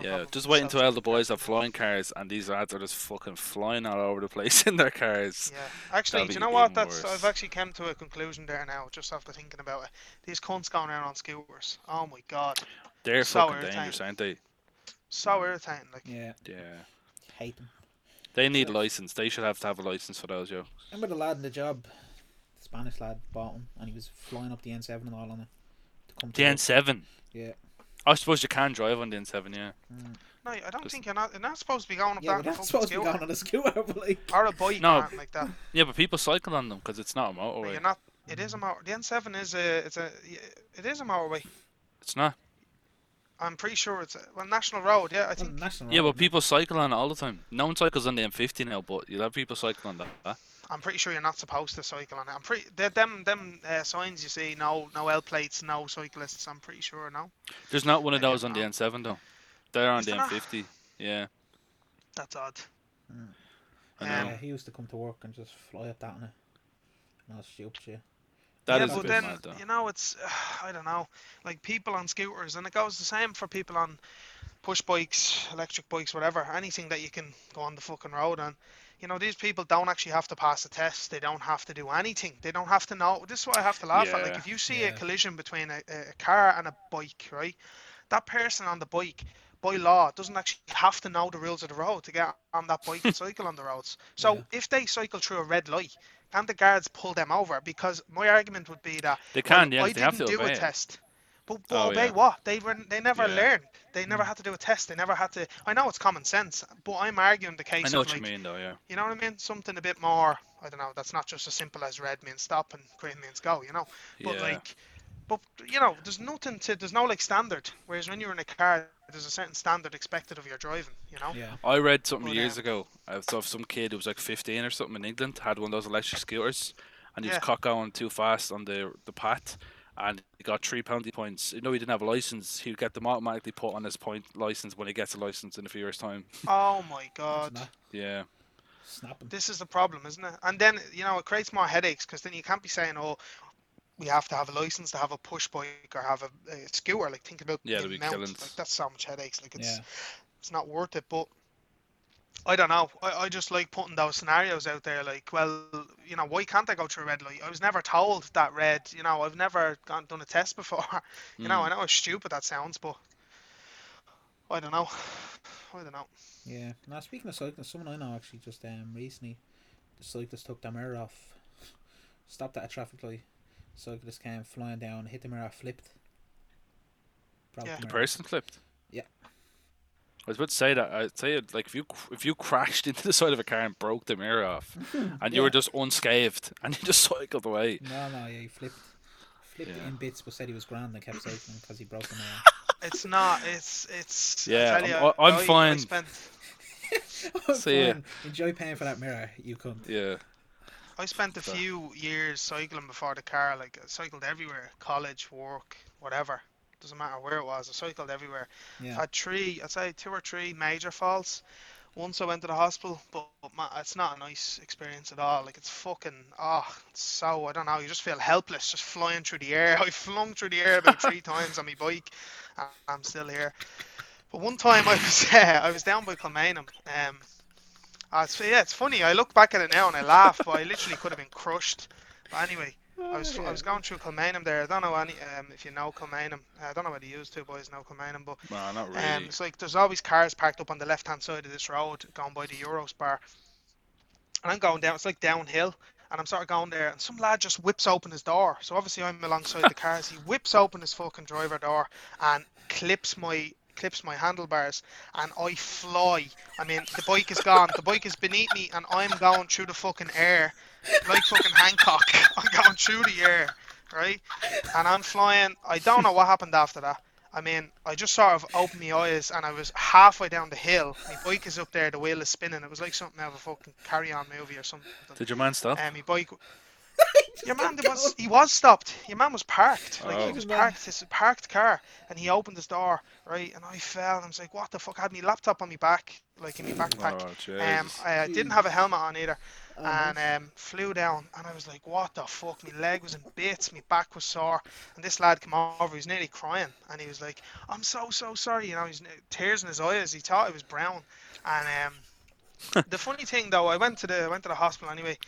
Yeah, just wait until all the boys have flying cars and these lads are just fucking flying all over the place in their cars. Yeah, actually, do you know what? I've actually come to a conclusion there now, just after thinking about it. These cunts going around on scooters. Oh my god. They're so fucking dangerous, aren't they? So irritating. Like. Yeah. Yeah. Hate them. They need a license. They should have to have a license for those, yo. Remember the lad in the job? Spanish lad bought him and he was flying up the N7 and all on it. The N7? Yeah. I suppose you can drive on the N7, yeah. Mm. No, I don't think you're not supposed to be going up that. You're not supposed to be going on a scooter, like. Or a bike, no, like that. Yeah, but people cycle on them because it's not a motorway. It is a motorway. The N7 is a motorway. It's not. I'm pretty sure it's National Road, yeah, I think. Yeah, but people cycle on it all the time. No one cycles on the M50 now, but you'll have people cycling on that. I'm pretty sure you're not supposed to cycle on it. I'm pretty them signs you see, no L plates, no cyclists. I'm pretty sure no. There's not one of those on the N7 though. They're on the M50. Not? Yeah. That's odd. Mm. Yeah, he used to come to work and just fly up that on it. No stupid shit. That is a bit mad though. You know, it's I don't know, like people on scooters, and it goes the same for people on push bikes, electric bikes, whatever, anything that you can go on the fucking road on. You know, these people don't actually have to pass a test. They don't have to do anything. They don't have to know. This is what I have to laugh at. Like, if you see a collision between a car and a bike, right? That person on the bike, by law, doesn't actually have to know the rules of the road to get on that bike and cycle on the roads. So if they cycle through a red light, can the guards pull them over? Because my argument would be that they can. Well, yeah, they have to do a test. But obey what? They never learned. They never had to do a test. They never had to. I know it's common sense, but I'm arguing the case. I know what you mean, though. Yeah. You know what I mean? Something a bit more. I don't know. That's not just as simple as red means stop and green means go. You know. But but you know, there's nothing to. There's no like standard. Whereas when you're in a car, there's a certain standard expected of your driving. You know. Yeah. I read something years ago. I saw some kid who was like 15 or something in England had one of those electric scooters, and he was caught going too fast on the path. And he got 3 penalty points. You know, he didn't have a license. He'd get them automatically put on his license when he gets a license in a few years' time. Oh my god. Yeah. Snapping. This is the problem, isn't it? And then, you know, it creates more headaches because then you can't be saying, oh, we have to have a license to have a push bike or have a scooter. Like, think about the amount. Like, that's so much headaches. Like, it's not worth it. But I don't know. I just like putting those scenarios out there. Like, well, you know, why can't I go through a red light? I was never told that red. You know, I've never done a test before. You know, I know how stupid that sounds, but I don't know. Yeah. Now, speaking of cyclists, someone I know actually just recently, the cyclist took their mirror off, stopped at a traffic light. Cyclist came flying down, hit the mirror, flipped. The person flipped. Yeah. I was about to say that. I'd say it, like, if you crashed into the side of a car and broke the mirror off, and you were just unscathed, and you just cycled away. No, he flipped in bits, but said he was grand and kept cycling because he broke the mirror. It's not. It's. Yeah, I'm fine. Enjoy paying for that mirror, you cunt. Yeah. I spent a few years cycling before the car. Like, I cycled everywhere: college, work, whatever. Doesn't matter where it was, I cycled everywhere. Yeah. I'd say 2 or 3 major falls. Once I went to the hospital, but man, it's not a nice experience at all. Like, it's fucking, it's so, I don't know, you just feel helpless, just flying through the air. I flung through the air about 3 times on my bike, and I'm still here. But one time I was down by Kilmainham. It's funny, I look back at it now and I laugh, but I literally could have been crushed. But anyway, I was going through Kilmainham there. I don't know any if you know Kilmainham. I don't know whether you two boys know Kilmainham, but nah, not really. It's like there's always cars parked up on the left hand side of this road going by the Euros bar. And I'm going down, it's like downhill, and I'm sort of going there, and some lad just whips open his door. So obviously I'm alongside the cars. He whips open his fucking driver door and clips my handlebars, and I fly. I mean, the bike is gone. The bike is beneath me, and I'm going through the fucking air like fucking Hancock. I'm going through the air, right? And I'm flying. I don't know what happened after that. I mean, I just sort of opened my eyes, and I was halfway down the hill. My bike is up there. The wheel is spinning. It was like something out of a fucking Carry-On movie or something. Did your man stop? My bike... Your man was stopped. Your man was parked. Like he was parked. It's a parked car, and he opened his door, right? And I fell. And I was like, "What the fuck?" I had my laptop on my back, like in my backpack. Oh, I didn't have a helmet on either, and flew down. And I was like, "What the fuck?" My leg was in bits. My back was sore. And this lad came over. He was nearly crying, and he was like, "I'm so sorry." You know, he's tears in his eyes. He thought it was brown, and the funny thing though, I went to the hospital anyway.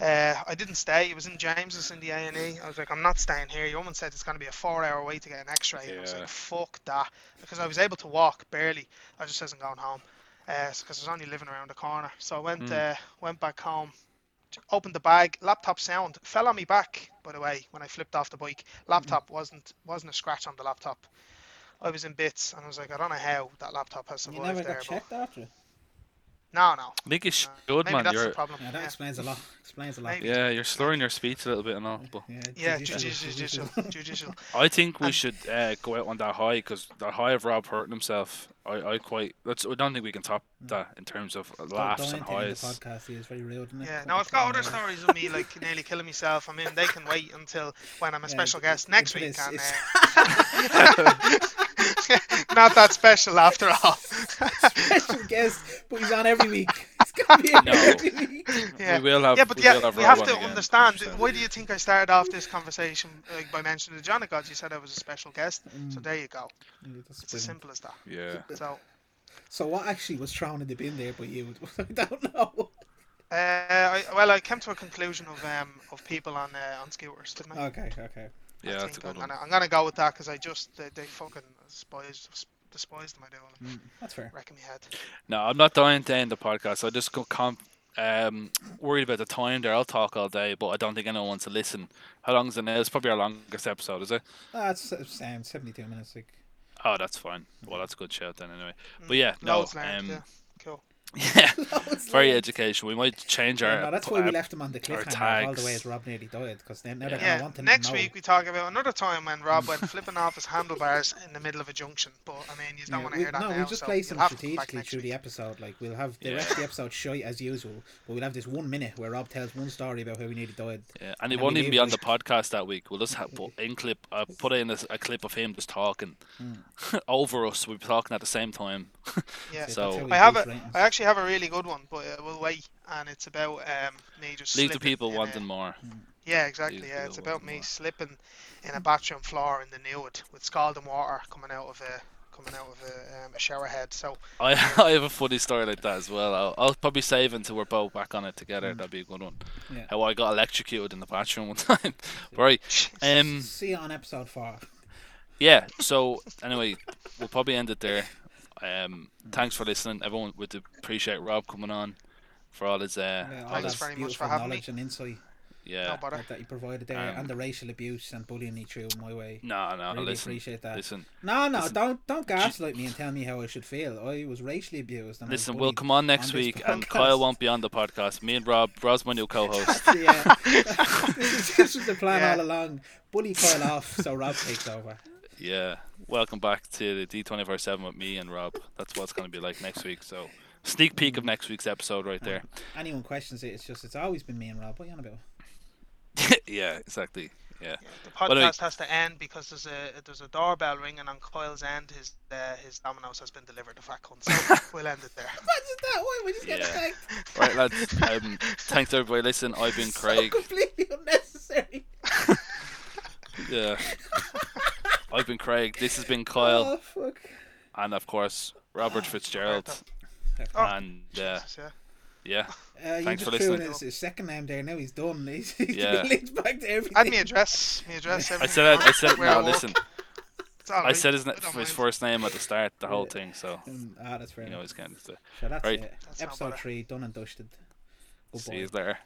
I didn't stay. It was in James's in the A&E. I was like, I'm not staying here. Your woman said it's going to be a 4-hour wait to get an X-ray. Yeah. I was like, fuck that, because I was able to walk barely. I just wasn't going home because I was only living around the corner. So I went back home, opened the bag, laptop sound fell on me back. By the way, when I flipped off the bike, laptop wasn't a scratch on the laptop. I was in bits, and I was like, I don't know how that laptop has survived. You never got checked after? No. I think it's good, man. That's the problem. Yeah, that explains a lot. Maybe. Yeah, you're slurring your speech a little bit and all. But... Yeah, judicial. I think we should go out on that high, because that high of Rob hurting himself, I don't think we can top that in terms of laughs and highs. The podcast is very real, isn't it? Yeah, no, I've got other stories of me like nearly killing myself. I mean, they can wait until when I'm a special guest next week. Not that special after all. Special guest, but he's on every week. It's gonna be every week. Yeah. We have to understand. 100%. Why do you think I started off this conversation by mentioning the John of Gods? You said I was a special guest, so there you go. It's as simple as that. Yeah. So what actually was thrown in the bin there by you? I don't know. I came to a conclusion of people on scooters, didn't I? Okay. Yeah, that's a good one. I'm gonna go with that because I just they fucking despised them. I do. That's fair. Wrecking my head. No, I'm not dying to end the podcast. I just worried about the time there. I'll talk all day, but I don't think anyone wants to listen. How long is it now? It's probably our longest episode, is it? It's same, 72 minutes. Like. Oh, that's fine. Well, that's a good shout then, anyway. But yeah, cool. Yeah, very educational. We might change our. No, that's why we left them on the cliffhanger all the way as Rob nearly died, because they're never going to want to know. Next week we talk about another time when Rob went flipping off his handlebars in the middle of a junction. But I mean, you don't want to hear that. No, we'll just place them strategically through the episode. Like we'll have the rest of the episode shy as usual, but we'll have this 1 minute where Rob tells one story about how he nearly died. Yeah, and it won't even be on the podcast that week. We'll just put in a clip of him just talking over us. We'll be talking at the same time. Yeah. So I actually have a really good one, but we'll wait, and it's about me just leave the people wanting more. Yeah, exactly. Yeah, it's about me slipping in a bathroom floor in the nude with scalding water coming out of a shower head. So I have a funny story like that as well. I'll probably save until we're both back on it together. That'd be a good one. Yeah. How I got electrocuted in the bathroom one time. Right. See you on episode 4. Yeah. So anyway, we'll probably end it there. Thanks for listening. Everyone would appreciate Rob coming on for all his thanks very much for having me and insight. Yeah, no that you provided there, and the racial abuse and bullying he threw my way. No, really appreciate that. Listen, don't gaslight me and tell me how I should feel. I was racially abused. And listen, we'll come on next week, and Kyle won't be on the podcast. Me and Rob's my new co-host. Yeah, this was the plan all along. Bully Kyle off, so Rob takes over. Yeah, welcome back to the D247 with me and Rob. That's what it's going to be like next week. So, sneak peek of next week's episode right there. Anyone questions it, it's always been me and Rob. What are you on about? Yeah, exactly. Yeah, the podcast has to end because there's a doorbell ringing on Kyle's end. His Domino's has been delivered. The fat cunt. So we'll end it there. Imagine that. Why we just get attacked? Right, lads. Thanks everybody. Listen, I've been Craig. So completely unnecessary. Yeah. I've been Craig, this has been Kyle, and of course Robert Fitzgerald, and Yeah. Thanks for listening. His second name there now. He's done. He's linked back to everything. And my address. I said. No, listen. I said his first name at the start, the whole thing. So. That's fair. You know, he's kind of. So that's right. Episode 3 done and dusted. Goodbye. See you there.